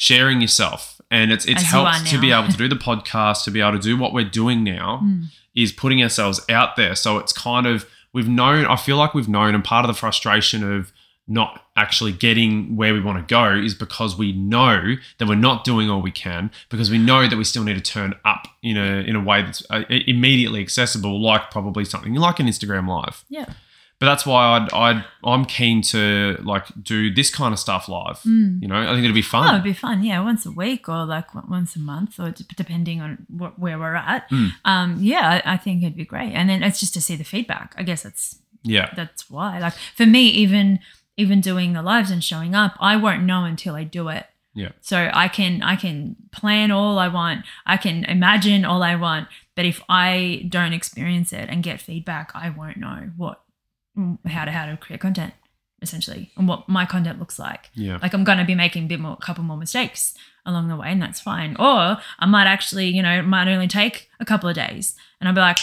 Sharing yourself and it's it's As helped to be able to do the podcast, to be able to do what we're doing now mm. is putting ourselves out there. So it's kind of we've known, I feel like we've known and part of the frustration of not actually getting where we want to go is because we know that we're not doing all we can because we know that we still need to turn up in a in a way that's uh, immediately accessible like probably something like an Instagram Live. Yeah. But that's why I'd, I'd, I'm keen to, like, do this kind of stuff live, mm. you know. I think it'd be fun. Oh, it'd be fun, yeah, once a week or, like, once a month or d- depending on wh- where we're at. Mm. Um, yeah, I, I think it'd be great. And then it's just to see the feedback. I guess that's yeah. that's why. Like, for me, even even doing the lives and showing up, I won't know until I do it. Yeah. So I can I can plan all I want. I can imagine all I want. But if I don't experience it and get feedback, I won't know what. how to how to create content essentially, and what my content looks like. Yeah. Like I'm going to be making a bit more, a couple more mistakes along the way, and that's fine. Or I might actually, you know, it might only take a couple of days, and I'll be like,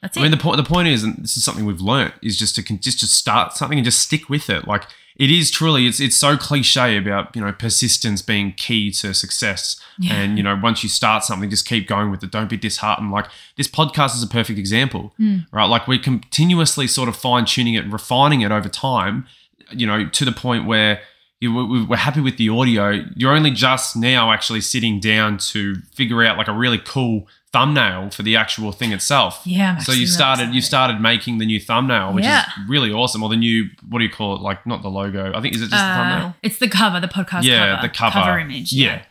that's it. I mean, the point the point is, and this is something we've learnt, is just to just to start something and just stick with it. Like it is truly, it's it's so cliche about, you know, persistence being key to success. Yeah. And, you know, once you start something, just keep going with it. Don't be disheartened. Like this podcast is a perfect example, mm. right? Like we're continuously sort of fine tuning it and refining it over time, you know, to the point where you, we're happy with the audio. You're only just now actually sitting down to figure out like a really cool thumbnail for the actual thing itself. Yeah. So you started you started making the new thumbnail, which yeah. is really awesome. Or the new, what do you call it? Like not the logo. I think, is it just uh, the thumbnail? It's the cover, the podcast yeah, cover. The cover. cover image. Yeah. yeah.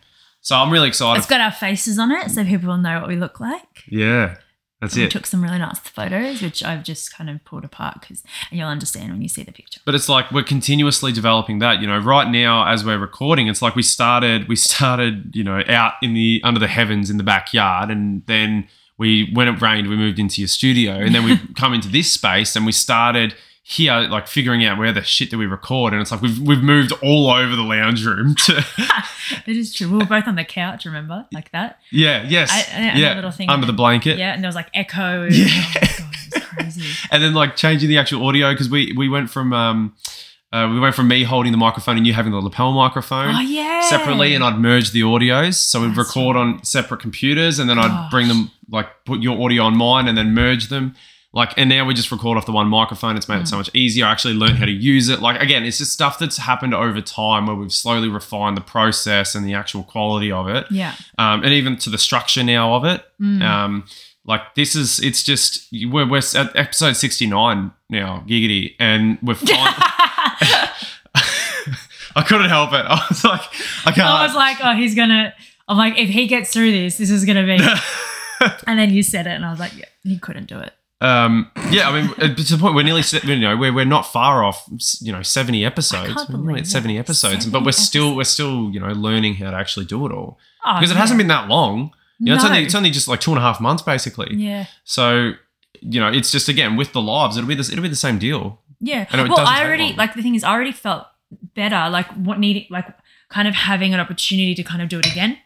So I'm really excited. It's got our faces on it so people will know what we look like. Yeah. That's it. We took some really nice photos, which I've just kind of pulled apart because you'll understand when you see the picture. But it's like we're continuously developing that. You know, right now as we're recording, it's like we started, we started, you know, out in the under the heavens in the backyard, and then we, when it rained, we moved into your studio, and then we come into this space, and we started here, like figuring out where the shit that we record, and it's like we've we've moved all over the lounge room. To It is true. We were both on the couch, remember, like that. Yeah. Yes. I, I, yeah. Little thing under the blanket. Yeah, and there was like echo. Yeah. Oh my god, it was crazy. And then like changing the actual audio because we we went from um uh, we went from me holding the microphone and you having the lapel microphone. Oh yeah. Separately, and I'd merge the audios, so we'd That's record true. on separate computers, and then Gosh. I'd bring them, like put your audio on mine, and then merge them. Like, and now we just record off the one microphone. It's made mm. it so much easier. I actually learned how to use it. Like, again, it's just stuff that's happened over time where we've slowly refined the process and the actual quality of it. Yeah. Um, and even to the structure now of it. Mm. Um, like, this is, it's just, we're, we're at episode sixty-nine now, giggity, and we're fine. I couldn't help it. I was like, I can't. I was like, oh, he's going to, I'm like, if he gets through this, this is going to be. And then you said it, and I was like, yeah, he couldn't do it. Um, yeah, I mean, to the point we're nearly, you know, we're we're not far off, you know, seventy episodes. I can't believe we're at seventy episodes, seventy but we're episodes. still we're still you know learning how to actually do it all oh, because it yeah. hasn't been that long. You know, no. it's only it's only just like two and a half months basically. Yeah. So you know, it's just again with the lives, it'll be this, it'll be the same deal. Yeah. And it well, I already like the thing is, I already felt better, like what needing, like kind of having an opportunity to kind of do it again,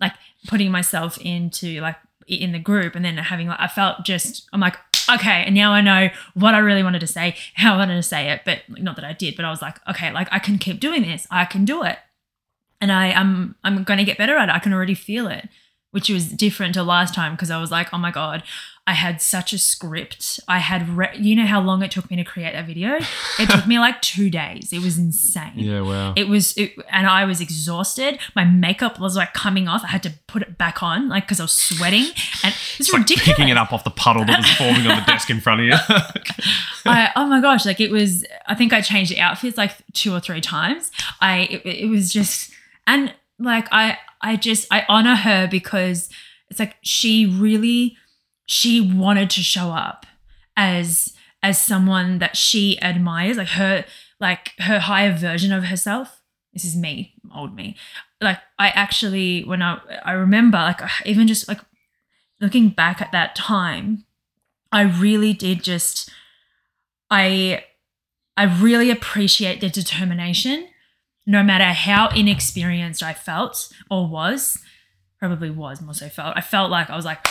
like putting myself into like in the group, and then having like I felt just I'm like. Okay, and now I know what I really wanted to say, how I wanted to say it, but not that I did, but I was like, okay, like I can keep doing this. I can do it. And I, um, I'm going to get better at it. I can already feel it, which was different to last time because I was like, oh, my God, I had such a script. I had re- – you know how long it took me to create that video? It took me like two days. It was insane. Yeah, wow. It was it, – and I was exhausted. My makeup was like coming off. I had to put it back on like because I was sweating. And it's, it's ridiculous. Like picking it up off the puddle that was forming on the desk in front of you. I, oh, my gosh. Like it was – I think I changed the outfits like two or three times. I It, it was just – and like I – I just, I honor her because it's like she really, she wanted to show up as, as someone that she admires, like her, like her higher version of herself. This is me, old me. Like I actually, when I, I remember like even just like looking back at that time, I really did just, I, I really appreciate the determination. No matter how inexperienced I felt or was, probably was more so felt, I felt like I was like,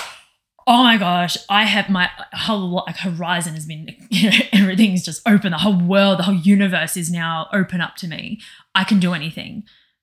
oh my gosh, I have my whole like horizon has been, you know, everything's just open. The whole world, the whole universe is now open up to me. I can do anything.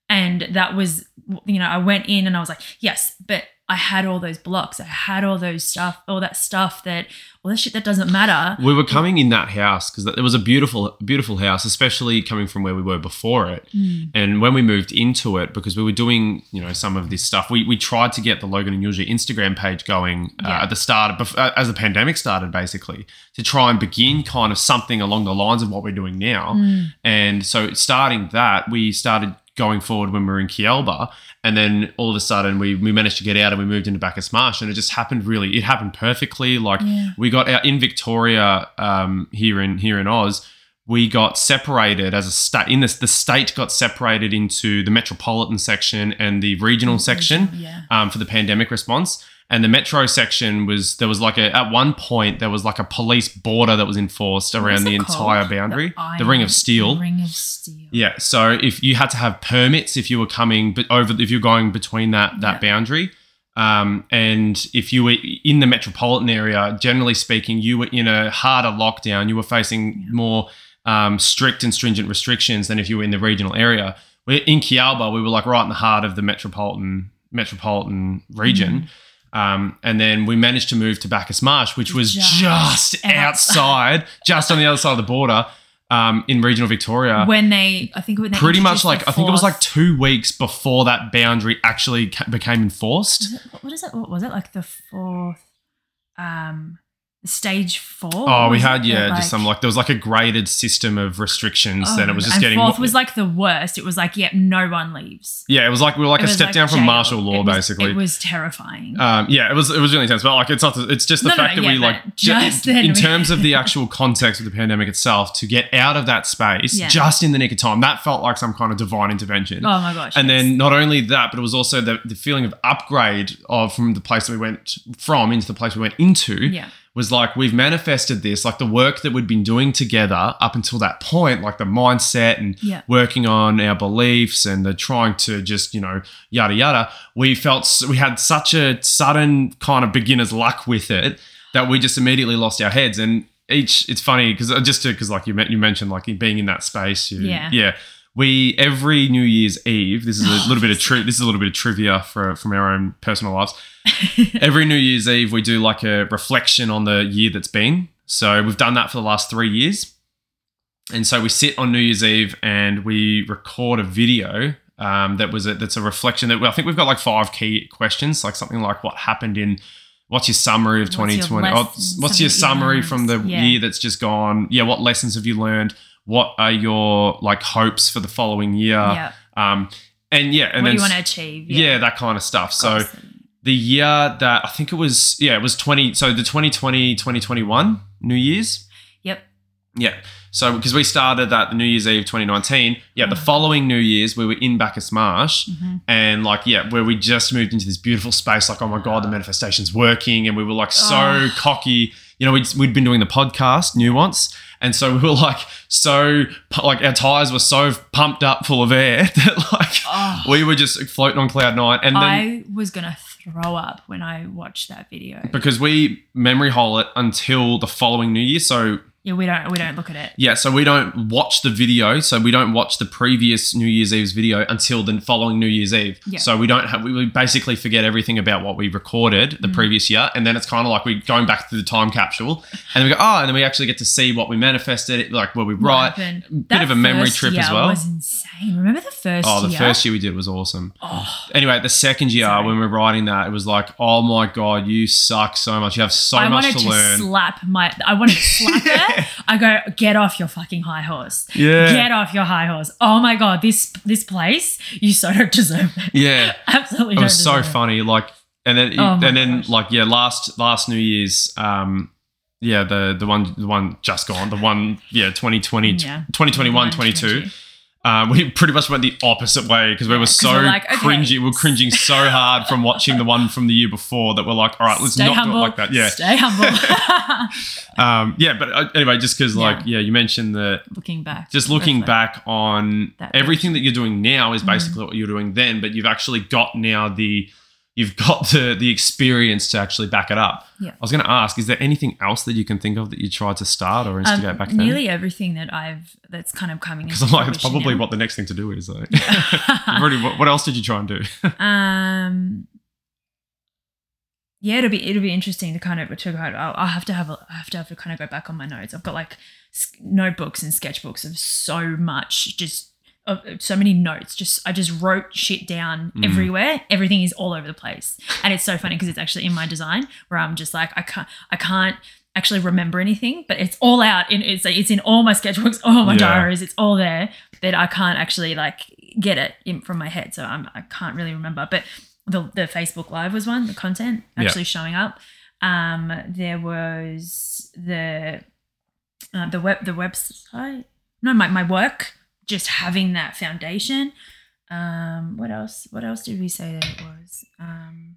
And that was, you know, I went in and I was like, yes, but I had all those blocks. I had all those stuff, all that stuff that, all that shit that doesn't matter. We were coming in that house because it was a beautiful, beautiful house, especially coming from where we were before it. Mm. And when we moved into it, because we were doing, you know, some of this stuff, we we tried to get the Logan and Yuzha Instagram page going uh, yeah. at the start, of, as the pandemic started basically, to try and begin kind of something along the lines of what we're doing now. Mm. And so starting that, we started going forward when we were in Kealba, and then all of a sudden we we managed to get out and we moved into Bacchus Marsh, and it just happened really it happened perfectly. Like yeah. we got out in Victoria, um, here in here in Oz, we got separated as a state. In this, the state got separated into the metropolitan section and the regional section yeah. um, for the pandemic response. And the metro section was, there was like a, at one point, there was like a police border that was enforced around the entire called? boundary. The, the ring of steel. The ring of steel. Yeah. So if you had to have permits if you were coming, but over, if you're going between that, that yeah. boundary. Um, and if you were in the metropolitan area, generally speaking, you were in a harder lockdown. You were facing yeah. more um, strict and stringent restrictions than if you were in the regional area. We're in Kealba, we were like right in the heart of the metropolitan metropolitan region. Mm-hmm. Um, and then we managed to move to Bacchus Marsh, which was just, just outside, outside, just on the other side of the border, um, in regional Victoria. When they, I think, when they pretty much like, I think it was like two weeks before that boundary actually ca- became enforced. Is it, what is it? What was it? Like the fourth, um, stage four? Oh, we had, yeah, like, just some like, there was like a graded system of restrictions oh, then it was just and getting. Fourth was like the worst. It was like, yep, yeah, no one leaves. Yeah, it was like, we were like it a step like down jail. From martial law, it was, basically. It was terrifying. Um, yeah, it was it was really intense. But like, it's not, it's just the no, fact no, that yeah, we like, just in, in terms of the actual context of the pandemic itself, to get out of that space yeah. just in the nick of time, that felt like some kind of divine intervention. Oh my gosh. And yes. then not only that, but it was also the, the feeling of upgrade of from the place that we went from into the place we went into. Yeah. Was like, we've manifested this, like the work that we'd been doing together up until that point, like the mindset and yeah. working on our beliefs and the trying to just, you know, yada, yada. We felt we had such a sudden kind of beginner's luck with it that we just immediately lost our heads. And each, it's funny because just because like you you mentioned, like being in that space. You, yeah. Yeah. We, every New Year's Eve, this is a little bit of tri- this is a little bit of trivia for, from our own personal lives. Every New Year's Eve, we do like a reflection on the year that's been. So we've done that for the last three years. And so we sit on New Year's Eve and we record a video um, that was a, that's a reflection that we, I think we've got like five key questions, like something like what happened in, what's your summary of what's twenty twenty? Your lessons, oh, what's your summary learned. From the yeah. year that's just gone? Yeah, what lessons have you learned? What are your like hopes for the following year? Yeah. Um, and yeah, and what then, do you want to achieve? Yeah. yeah, that kind of stuff. So the year that I think it was, yeah, it was twenty. So the twenty twenty, twenty twenty-one New Year's. Yep. Yeah. So because we started that the New Year's Eve twenty nineteen. Yeah. Mm-hmm. The following New Year's, we were in Bacchus Marsh, mm-hmm. and like yeah, where we just moved into this beautiful space. Like, oh my god, the manifestation's working, and we were like so oh. cocky. You know, we'd, we'd been doing the podcast, Nuance, and so we were like so – like our tyres were so pumped up full of air that like oh, we were just floating on cloud nine. And then I was going to throw up when I watched that video. Because we memory hole it until the following New Year, so – Yeah, we don't we don't look at it. Yeah, so we don't watch the video. So we don't watch the previous New Year's Eve's video until the following New Year's Eve. Yeah. So we don't have we basically forget everything about what we recorded the mm. previous year, and then it's kind of like we're going back through the time capsule, and we go oh, and then we actually get to see what we manifested, like where we write. A bit that of a memory first trip year as well. Was insane. Remember the first? Oh, the year? first year we did was awesome. Oh, anyway, the second year sorry. when we were writing that, it was like oh my god, you suck so much. You have so I much to, to learn. I wanted to slap my. I wanted to slap it. I go, get off your fucking high horse. Yeah. Get off your high horse. Oh, my God, this this place, you so don't deserve it. Yeah. Absolutely don't deserve it. It was so funny. Like, and then, oh and then gosh. like, yeah, last last New Year's, um, yeah, the the one the one just gone, the one, yeah, twenty twenty, yeah. twenty twenty-one, twenty-two. Um, we pretty much went the opposite way because we were so we're like, okay. cringy. We were cringing so hard from watching the one from the year before that we're like, all right, let's stay not humble. Do it like that. Yeah, stay humble. um, yeah, but anyway, just because yeah. like, yeah, you mentioned the looking back, just looking Perfect. back on that everything that you're doing now is basically mm-hmm. what you're doing then, but you've actually got now the, you've got the the experience to actually back it up. Yeah. I was going to ask, is there anything else that you can think of that you tried to start or instigate um, back then? Nearly everything that I've that's kind of coming. Because I'm like, it's probably now. What the next thing to do is. Like, already, what, what else did you try and do? um, yeah, it'll be it'll be interesting to kind of to go. I'll, I'll have to have a I have to have to kind of go back on my notes. I've got like notebooks and sketchbooks of so much just. So many notes. Just I just wrote shit down mm. everywhere. Everything is all over the place, and it's so funny because it's actually in my design where I'm just like I can't I can't actually remember anything, but it's all out. In, it's it's in all my sketchbooks, all my yeah. diaries. It's all there that I can't actually like get it in from my head. So I'm I can't really remember. But the the Facebook Live was one. The content actually yeah. showing up. Um, there was the uh, the web the website. No, my my work. Just having that foundation. Um, what else? What else did we say that it was? Um,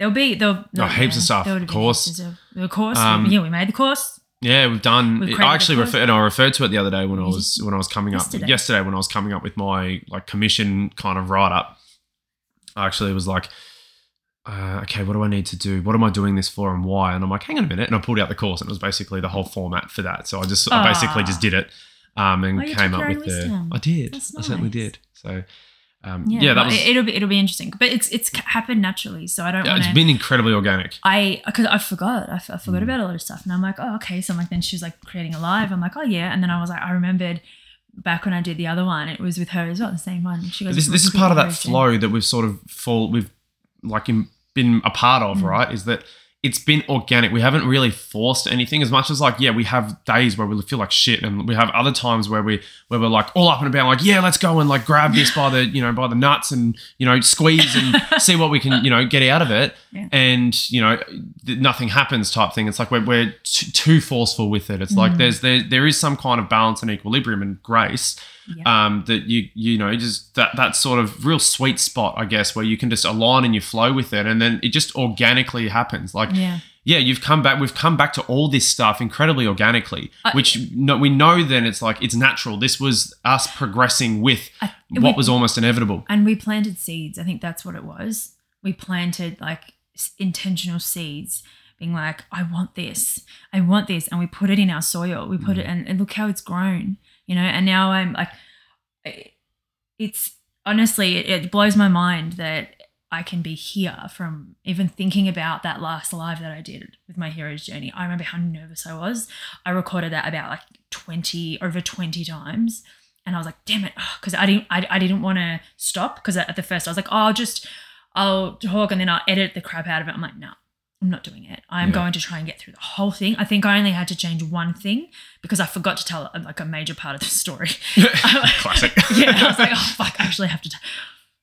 There'll be there'll, there'll, oh, heaps uh, of stuff. Of course, of course. Um, yeah, we made the course. Yeah, we've done. We've I actually referred. No, I referred to it the other day when I was when I was coming yesterday. up yesterday when I was coming up with my like commission kind of write up. I actually was like, uh, okay, what do I need to do? What am I doing this for, and why? And I'm like, hang on a minute, and I pulled out the course, and it was basically the whole format for that. So I just, oh. I basically just did it, um, and oh, you came up with wisdom. the. I did. That's nice. I certainly did. So. Um, yeah, yeah that well, was, it'll be it'll be interesting, but it's it's happened naturally, so I don't. Yeah, wanna, it's been incredibly organic. I because I forgot I, I forgot mm. about a lot of stuff, and I'm like, oh, okay. So I'm like, then she was like creating a live. I'm like, oh yeah, and then I was like, I remembered back when I did the other one, it was with her as well, the same one. She goes, this this is part of that flow that we've sort of fall we've like been a part of, mm. right? Is that it's been organic. We haven't really forced anything as much as like, yeah, we have days where we feel like shit, and we have other times where we where we're like all up and about, like, yeah, let's go and like grab this by the, you know, by the nuts and, you know, squeeze and see what we can, you know, get out of it. Yeah. And, you know, nothing happens type thing. It's like we're, we're t- too forceful with it. It's mm. like there's there there is some kind of balance and equilibrium and grace. Yeah. Um, that you you know just that that sort of real sweet spot, I guess, where you can just align and you flow with it, and then it just organically happens. Like yeah, yeah you've come back. We've come back to all this stuff incredibly organically, uh, which no, we know. Then it's like it's natural. This was us progressing with I, what we, was almost inevitable. And we planted seeds. I think that's what it was. We planted like intentional seeds. Being like, I want this, I want this, and we put it in our soil. We put mm. it, and, and look how it's grown, you know. And now I'm like, it's honestly, it, it blows my mind that I can be here from even thinking about that last live that I did with my hero's journey. I remember how nervous I was. I recorded that about like twenty over twenty times, and I was like, damn it, because I didn't, I, I didn't want to stop because at the first I was like, oh, I'll just, I'll talk and then I'll edit the crap out of it. I'm like, no. I'm not doing it. I'm yeah. going to try and get through the whole thing. I think I only had to change one thing because I forgot to tell like a major part of the story. Classic. Yeah, I was like, oh fuck, I actually have to. T-.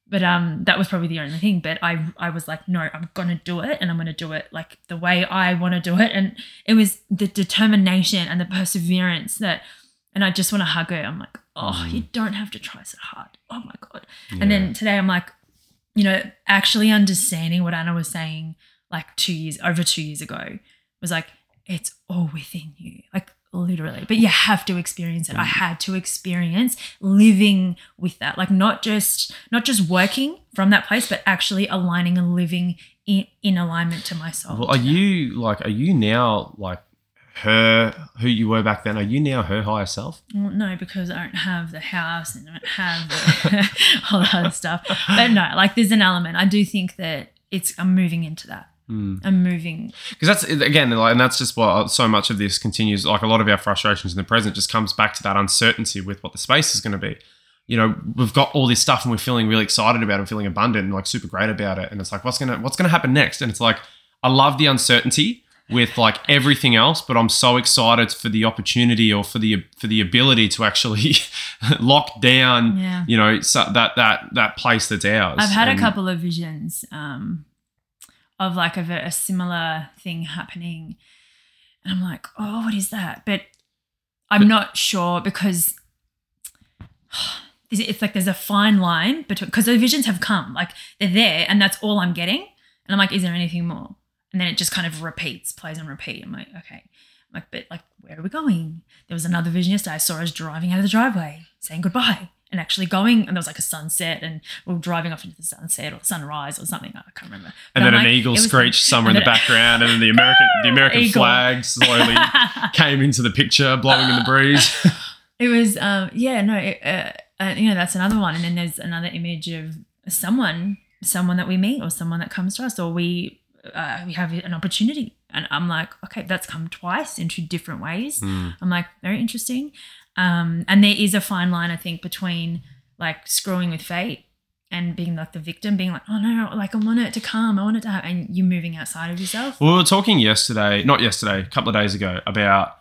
But um, that was probably the only thing. But I, I was like, no, I'm gonna do it, and I'm gonna do it like the way I want to do it. And it was the determination and the perseverance that, and I just want to hug her. I'm like, oh, mm. you don't have to try so hard. Oh my god. Yeah. And then today I'm like, you know, actually understanding what Anna was saying. Like two years, over two years ago, was like, it's all within you, like literally. But you have to experience it. I had to experience living with that, like not just not just working from that place, but actually aligning and living in, in alignment to myself. Well, are you like, are you now like her, who you were back then? Are you now her higher self? Well, no, because I don't have the house and I don't have the, all that other stuff. But no, like there's an element. I do think that it's I'm moving into that. Mm. I'm moving because that's again, like, and that's just why so much of this continues. Like a lot of our frustrations in the present just comes back to that uncertainty with what the space is going to be. You know, we've got all this stuff and we're feeling really excited about it, and feeling abundant and like super great about it. And it's like, what's gonna what's gonna happen next? And it's like, I love the uncertainty with like everything else, but I'm so excited for the opportunity or for the for the ability to actually lock down. Yeah. You know, so that that that place that's ours. I've had and- a couple of visions. Um, of like a, a similar thing happening. And I'm like, oh, what is that? But I'm but, not sure because it's like there's a fine line between, because the visions have come, like they're there and that's all I'm getting. And I'm like, is there anything more? And then it just kind of repeats, plays on repeat. I'm like, okay. I'm like, but like, where are we going? There was another vision yesterday I saw us driving out of the driveway saying goodbye. And actually going, and there was like a sunset, and we were driving off into the sunset or sunrise or something. I can't remember. But and then I'm an like, eagle screeched like, somewhere in the background, and then the American the American eagle. flag slowly came into the picture, blowing in the breeze. It was, um, yeah, no, it, uh, uh, you know, that's another one. And then there's another image of someone, someone that we meet, or someone that comes to us, or we uh, we have an opportunity. And I'm like, okay, that's come twice in two different ways. Mm. I'm like, very interesting. Um, and there is a fine line, I think, between like screwing with fate and being like the victim, being like, oh no, like I want it to come, I want it to happen, and you're moving outside of yourself. Well, we were talking yesterday, not yesterday, a couple of days ago about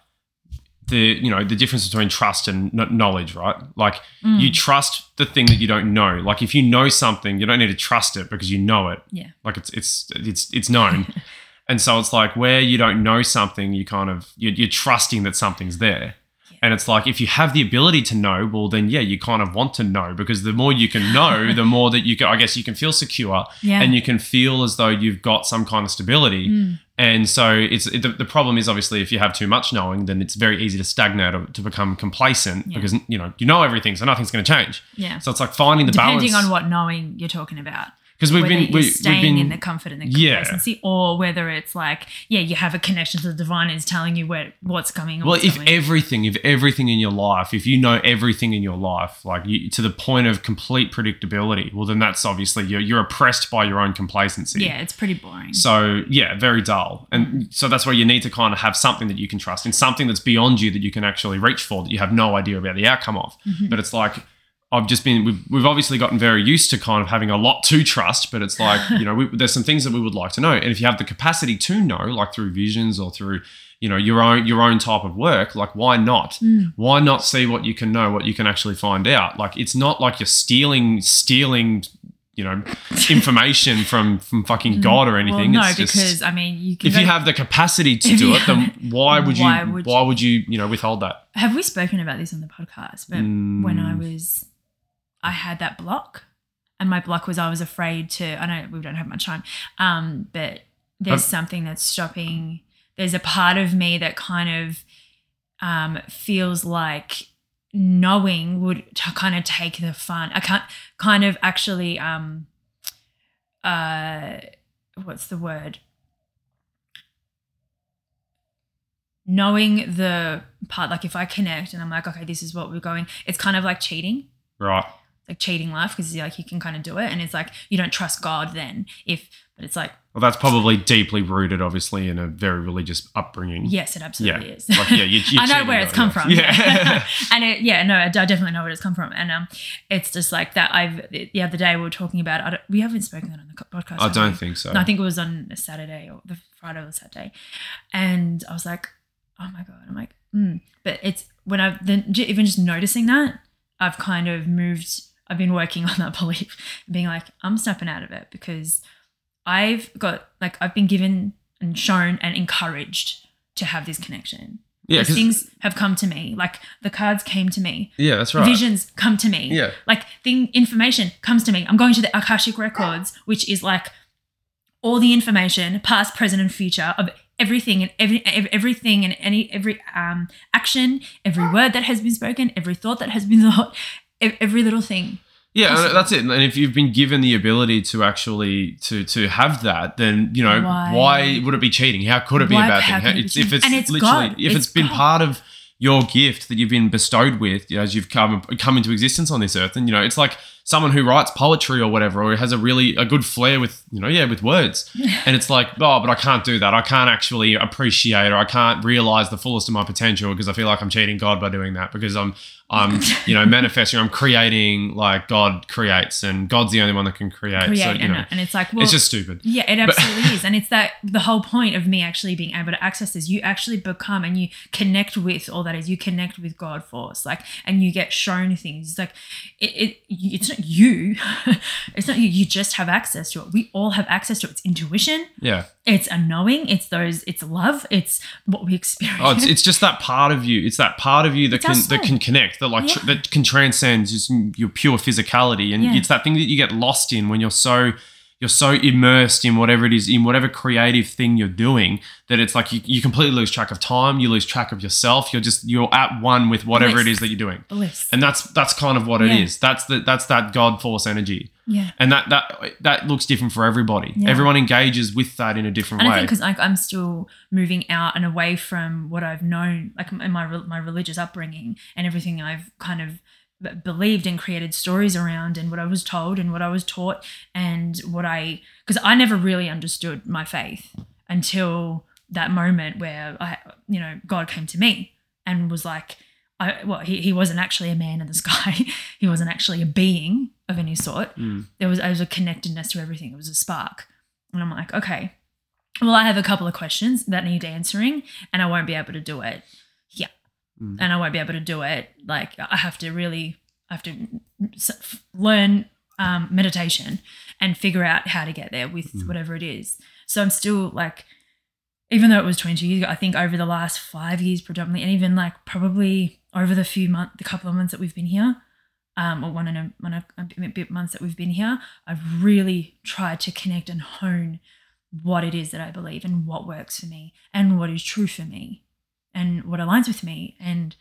the, you know, the difference between trust and knowledge, right? Like mm. you trust the thing that you don't know. Like if you know something, you don't need to trust it because you know it. Yeah. Like it's it's it's it's known. And so it's like where you don't know something, you kind of, you're, you're trusting that something's there. And it's like, if you have the ability to know, well, then, yeah, you kind of want to know, because the more you can know, the more that you can, I guess you can feel secure, yeah. and you can feel as though you've got some kind of stability. Mm. And so it's it, the, the problem is obviously if you have too much knowing, then it's very easy to stagnate or to become complacent, yeah. because, you know, you know everything, so nothing's going to change. Yeah. So it's like finding the Depending balance. Depending on what knowing you're talking about. Because we've whether been we, staying we've been, in the comfort and the complacency, yeah. or whether it's like, yeah, you have a connection to the divine and it's telling you where what's coming. Well, what's if coming. everything, if everything in your life, if you know everything in your life, like you, to the point of complete predictability, well, then that's obviously you're you're oppressed by your own complacency. Yeah, it's pretty boring. So yeah, very dull, and so that's where you need to kind of have something that you can trust and something that's beyond you that you can actually reach for that you have no idea about the outcome of. Mm-hmm. But it's like. I've just been, we've, we've obviously gotten very used to kind of having a lot to trust, but it's like, you know, we, there's some things that we would like to know. And if you have the capacity to know, like through visions or through, you know, your own, your own type of work, like why not? Mm. Why not see what you can know, what you can actually find out? Like, it's not like you're stealing, stealing, you know, information from, from fucking God or anything. Well, no, it's just, because I mean, you can if go, you have the capacity to do it, then why would why you, would why would you, you know, withhold that? Have we spoken about this on the podcast? But mm. when I was... I had that block, and my block was I was afraid to, I know we don't have much time, um, but there's oh. something that's stopping. There's a part of me that kind of um, feels like knowing would t- kind of take the fun. I can't kind of actually, um, uh, what's the word? Knowing the part, like if I connect and I'm like, okay, this is what we're going, it's kind of like cheating. Right. Like cheating life, because like you can kind of do it, and it's like you don't trust God then if, but it's like. Well, that's probably deeply rooted, obviously, in a very religious upbringing. Yes, it absolutely yeah. is. Like, yeah, you're, you're I know where it's come from. Yeah, and it, yeah, no, I definitely know where it's come from, and um, it's just like that. I've the other day we were talking about. I don't, we haven't spoken that on the podcast. I don't we? think so. No, I think it was on a Saturday or the Friday or the Saturday, and I was like, oh my God, I'm like, mm. but it's when I've then even just noticing that. I've kind of moved, I've been working on that belief, being like, I'm snapping out of it, because I've got, like, I've been given and shown and encouraged to have this connection. Yeah. These things have come to me. Like, the cards came to me. Yeah, that's right. Visions come to me. Yeah. Like, the information comes to me. I'm going to the Akashic Records, which is like all the information, past, present, and future of everything and every everything and any every um action, every word that has been spoken, every thought that has been thought, every little thing. Yeah, that's it. And if you've been given the ability to actually to to have that, then you know why, why would it be cheating? How could it be why, a bad thing? It's, if it's, it's literally God. if it's, it's been God. part of your gift that you've been bestowed with, you know, as you've come come into existence on this earth, and you know it's like someone who writes poetry or whatever, or has a really a good flair with you know yeah with words, and it's like oh but I can't do that, I can't actually appreciate, or I can't realize the fullest of my potential because I feel like I'm cheating God by doing that, because I'm I'm you know manifesting, I'm creating like God creates, and God's the only one that can create. create so, you and, know, and it's like well, it's just stupid. Yeah, it absolutely but- is, and it's that the whole point of me actually being able to access this, you actually become and you connect with all. That is you connect with God force, like, and you get shown things. It's like it, it it's not you it's not you you just have access to it. We all have access to it. It's intuition, yeah, it's a knowing, it's those, it's love, it's what we experience. Oh, it's, it's just that part of you it's that part of you that it's can that can connect that like yeah. tr- that can transcend just your pure physicality, and yeah. it's that thing that you get lost in when you're so You're so immersed in whatever it is, in whatever creative thing you're doing, that it's like you, you completely lose track of time. You lose track of yourself. You're just you're at one with whatever Bliss. it is that you're doing, Bliss. and that's that's kind of what yeah. it is. That's the that's that God force energy, yeah. And that that that looks different for everybody. Yeah. Everyone engages with that in a different and way. I think because like I'm still moving out and away from what I've known, like in my my religious upbringing and everything I've kind of. believed and created stories around, and what I was told and what I was taught and what I because I never really understood my faith until that moment where I you know God came to me and was like I well he, he wasn't actually a man in the sky he wasn't actually a being of any sort. mm. there was, there was a connectedness to everything. It was a spark, and I'm like, okay, well, I have a couple of questions that need answering, and I won't be able to do it yeah Mm. and I won't be able to do it. Like I have to really, I have to learn um, meditation and figure out how to get there with mm. whatever it is. So I'm still like, even though it was twenty-two years ago, I think over the last five years predominantly, and even like probably over the few months, the couple of months that we've been here, um, or one and a, one a, a bit months that we've been here, I've really tried to connect and hone what it is that I believe and what works for me and what is true for me and what aligns with me and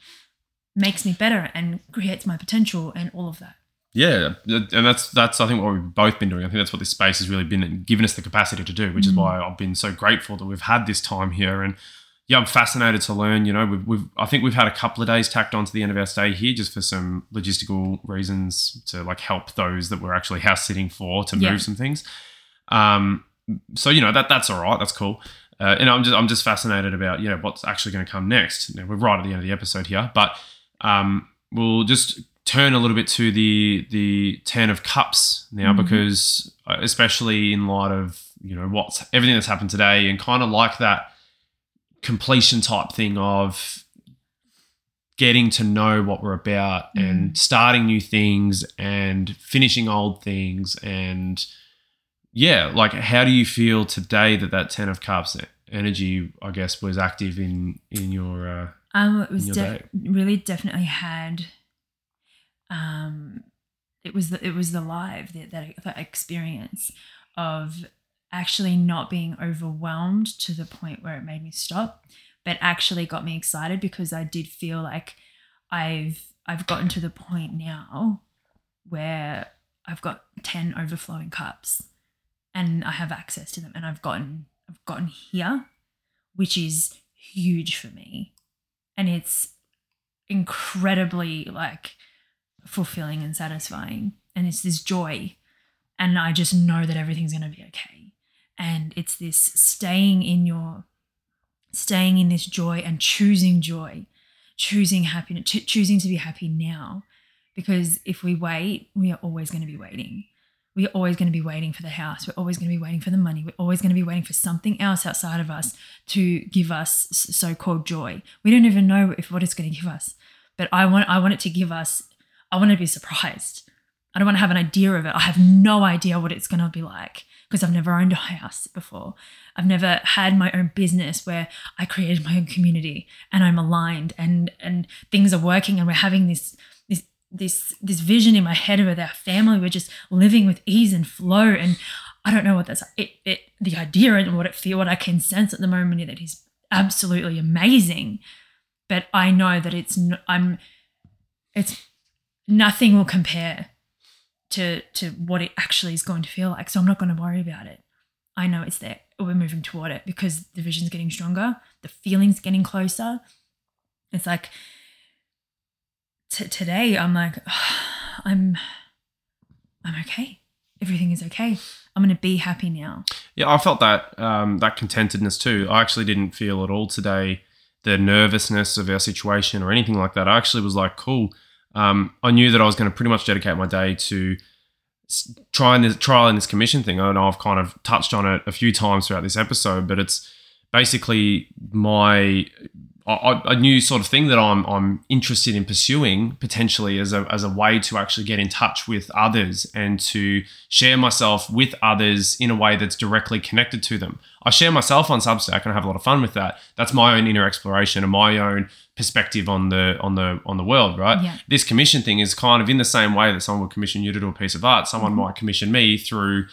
makes me better and creates my potential and all of that. Yeah, and that's, that's I think, what we've both been doing. I think that's what this space has really been giving us the capacity to do, which mm. is why I've been so grateful that we've had this time here. And, yeah, I'm fascinated to learn. You know, we've, we've I think we've had a couple of days tacked on to the end of our stay here just for some logistical reasons to, like, help those that we're actually house-sitting for to yeah. move some things. Um, so, you know, that that's all right. That's cool. Uh, and I'm just I'm just fascinated about, you know, what's actually going to come next. Now, we're right at the end of the episode here, but um, we'll just – turn a little bit to the the Ten of Cups now, mm-hmm. because especially in light of, you know, what's everything that's happened today and kind of like that completion type thing of getting to know what we're about mm-hmm. and starting new things and finishing old things. And yeah, like, how do you feel today that that Ten of Cups energy, I guess, was active in in your uh, um it was def- really definitely had Um, it was the, it was the live that, that that experience of actually not being overwhelmed to the point where it made me stop, but actually got me excited because I did feel like I've I've gotten to the point now where I've got ten overflowing cups and I have access to them, and I've gotten I've gotten here, which is huge for me, and it's incredibly, like, fulfilling and satisfying, and it's this joy, and I just know that everything's going to be okay, and it's this staying in your staying in this joy and choosing joy, choosing happiness, cho- choosing to be happy now, because if we wait, we are always going to be waiting we're always going to be waiting for the house, we're always going to be waiting for the money, we're always going to be waiting for something else outside of us to give us so-called joy. We don't even know if what it's going to give us, but I want I want it to give us I want to be surprised. I don't want to have an idea of it. I have no idea what it's going to be like because I've never owned a house before. I've never had my own business where I created my own community and I'm aligned and and things are working and we're having this this this this vision in my head about our family. We're just living with ease and flow, and I don't know what that's it. it the idea and what it feel what I can sense at the moment that is absolutely amazing, but I know that it's I'm it's. Nothing will compare to to what it actually is going to feel like. So I'm not going to worry about it. I know it's there. We're moving toward it because the vision's getting stronger. The feeling's getting closer. It's like t- today I'm like, oh, I'm, I'm okay. Everything is okay. I'm going to be happy now. Yeah, I felt that, um, that contentedness too. I actually didn't feel at all today the nervousness of our situation or anything like that. I actually was like, cool. Um, I knew that I was going to pretty much dedicate my day to trying this trial and this commission thing. I know I've kind of touched on it a few times throughout this episode, but it's basically my I, a new sort of thing that I'm I'm interested in pursuing potentially as a as a way to actually get in touch with others and to share myself with others in a way that's directly connected to them. I share myself on Substack and I have a lot of fun with that. That's my own inner exploration and my own perspective on the on the on the world, right? Yeah. This commission thing is kind of in the same way that someone would commission you to do a piece of art. Someone mm-hmm. might commission me through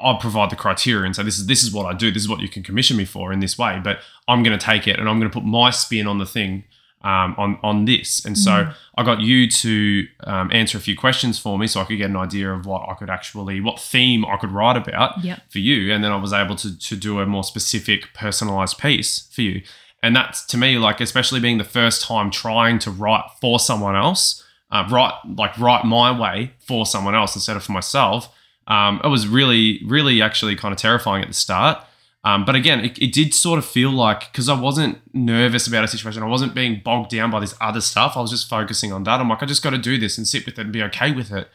I'll provide the criteria and say this is this is what I do, this is what you can commission me for in this way, but I'm going to take it and I'm going to put my spin on the thing um, on, on this. And mm-hmm. so I got you to um, answer a few questions for me so I could get an idea of what I could actually, what theme I could write about yep. for you. And then I was able to to do a more specific personalized piece for you. And that's, to me, like, especially being the first time trying to write for someone else, uh, write like write my way for someone else instead of for myself. Um, it was really, really actually kind of terrifying at the start. Um, but again, it, it did sort of feel like, because I wasn't nervous about a situation, I wasn't being bogged down by this other stuff. I was just focusing on that. I'm like, I just got to do this and sit with it and be okay with it.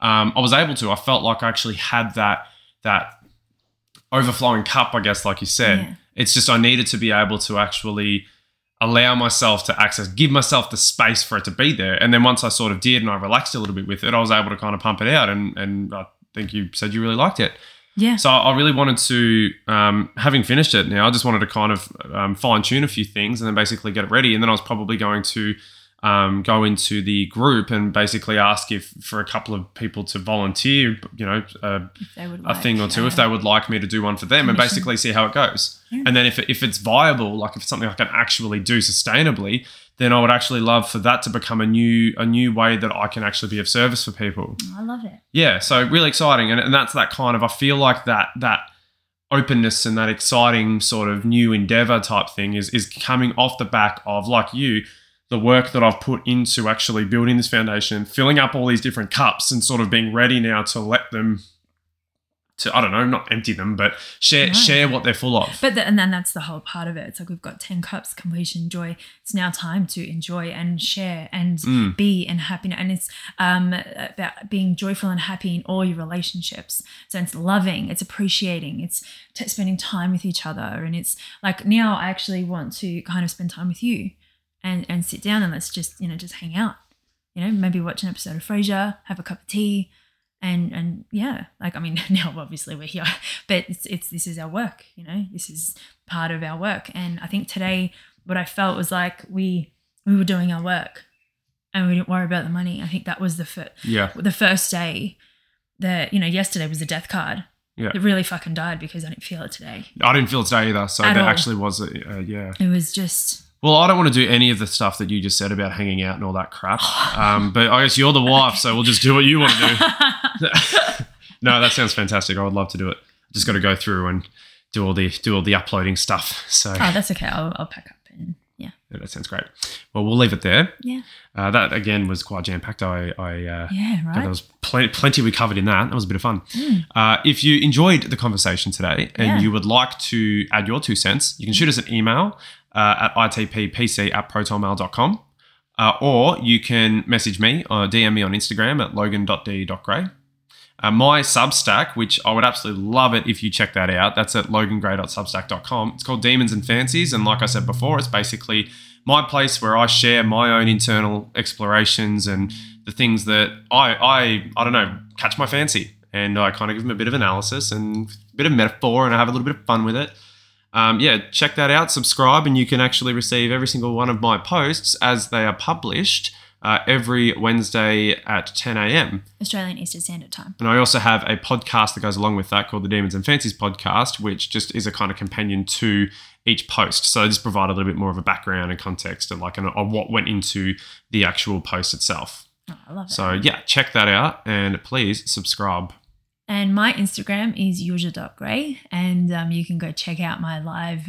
Um, I was able to. I felt like I actually had that that overflowing cup, I guess, like you said. Yeah. It's just I needed to be able to actually allow myself to access, give myself the space for it to be there. And then once I sort of did and I relaxed a little bit with it, I was able to kind of pump it out and and I think you said you really liked it. Yeah. So I really wanted to, um, having finished it now, I just wanted to kind of um, fine tune a few things and then basically get it ready. And then I was probably going to um, go into the group and basically ask if for a couple of people to volunteer, you know, uh, a like, thing or two, yeah. if they would like me to do one for them Commission. And basically see how it goes. Yeah. And then if, if it's viable, like if it's something I can actually do sustainably, then I would actually love for that to become a new a new way that I can actually be of service for people. I love it. Yeah, so really exciting. And, and that's that kind of, I feel like that that openness and that exciting sort of new endeavor type thing is is coming off the back of, like you, the work that I've put into actually building this foundation, filling up all these different cups and sort of being ready now to let them, to, I don't know, not empty them, but share no. share what they're full of. But the, and then that's the whole part of it. It's like we've got ten cups, completion, joy. It's now time to enjoy and share and mm. be and happiness. And it's um, about being joyful and happy in all your relationships. So it's loving, it's appreciating, it's t- spending time with each other. And it's like, now I actually want to kind of spend time with you and, and sit down and let's just, you know, just hang out. You know, maybe watch an episode of Frasier, have a cup of tea. And and yeah, like, I mean, now obviously we're here, but it's it's this is our work, you know, this is part of our work. And I think today what I felt was like we we were doing our work and we didn't worry about the money. I think that was the fir- yeah. the first day that, you know, yesterday was the death card. Yeah. It really fucking died because I didn't feel it today. I didn't feel it today either. So At there all. actually was, a, uh, yeah. It was just... Well, I don't want to do any of the stuff that you just said about hanging out and all that crap. Um, but I guess you're the wife, so we'll just do what you want to do. No, that sounds fantastic. I would love to do it. Just got to go through and do all the do all the uploading stuff. So. Oh, that's okay. I'll, I'll pack up and yeah. yeah. That sounds great. Well, we'll leave it there. Yeah. Uh, that again was quite jam packed. I, I uh, yeah, right. There was pl- plenty we covered in that. That was a bit of fun. Mm. Uh, if you enjoyed the conversation today and yeah. you would like to add your two cents, you can shoot us an email. Uh, at I T P P C at proton mail dot com uh, or you can message me or D M me on Instagram at logan dot d dot gray. Uh, my Substack, which I would absolutely love it if you check that out, that's at logan gray dot substack dot com. It's called Demons and Fancies, and like I said before, it's basically my place where I share my own internal explorations and the things that I, I, I don't know, catch my fancy, and I kind of give them a bit of analysis and a bit of metaphor, and I have a little bit of fun with it. Um, yeah, check that out, subscribe, and you can actually receive every single one of my posts as they are published uh, every Wednesday at ten a.m. Australian Eastern Standard Time. And I also have a podcast that goes along with that called the Demons and Fancies podcast, which just is a kind of companion to each post. So I just provide a little bit more of a background and context and like an, on what went into the actual post itself. Oh, I love it. So yeah, check that out and please subscribe. And my Instagram is yuzha dot gray, and um, you can go check out my live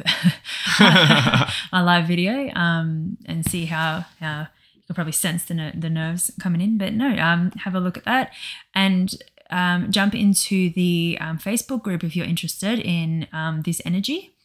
my live video um, and see how, how you can probably sense the ner- the nerves coming in. But no, um, have a look at that and um, jump into the um, Facebook group if you're interested in um, this energy.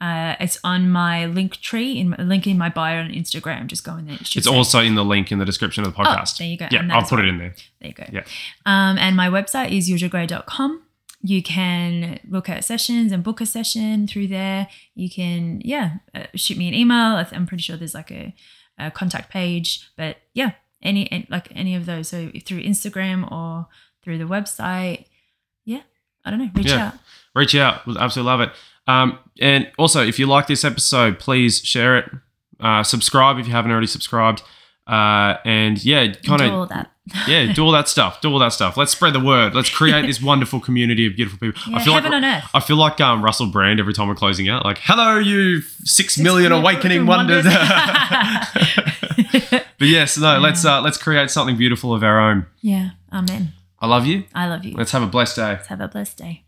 Uh, it's on my link tree, in link in my bio on Instagram. Just go in there. It's, it's also in the link in the description of the podcast. Oh, there you go. Yeah, I'll put well. it in there. There you go. Yeah. Um, and my website is yuzha gray dot com. You can look at sessions and book a session through there. You can, yeah, uh, shoot me an email. I'm pretty sure there's like a, a contact page. But, yeah, any, any like any of those. So through Instagram or through the website, yeah, I don't know, reach yeah. out. Reach out. We'll absolutely love it. Um, and also, if you like this episode, please share it. Uh, subscribe if you haven't already subscribed. Uh, and yeah, kind of do all that. yeah, do all that stuff. Do all that stuff. Let's spread the word. Let's create this wonderful community of beautiful people. Yeah, I feel heaven like, on earth. I feel like um, Russell Brand every time we're closing out. Like, hello, you six, six million, million awakening wonders. wonders. But yes, no. Yeah. Let's uh, let's create something beautiful of our own. Yeah. Amen. I love you. I love you. Let's have a blessed day. Let's have a blessed day.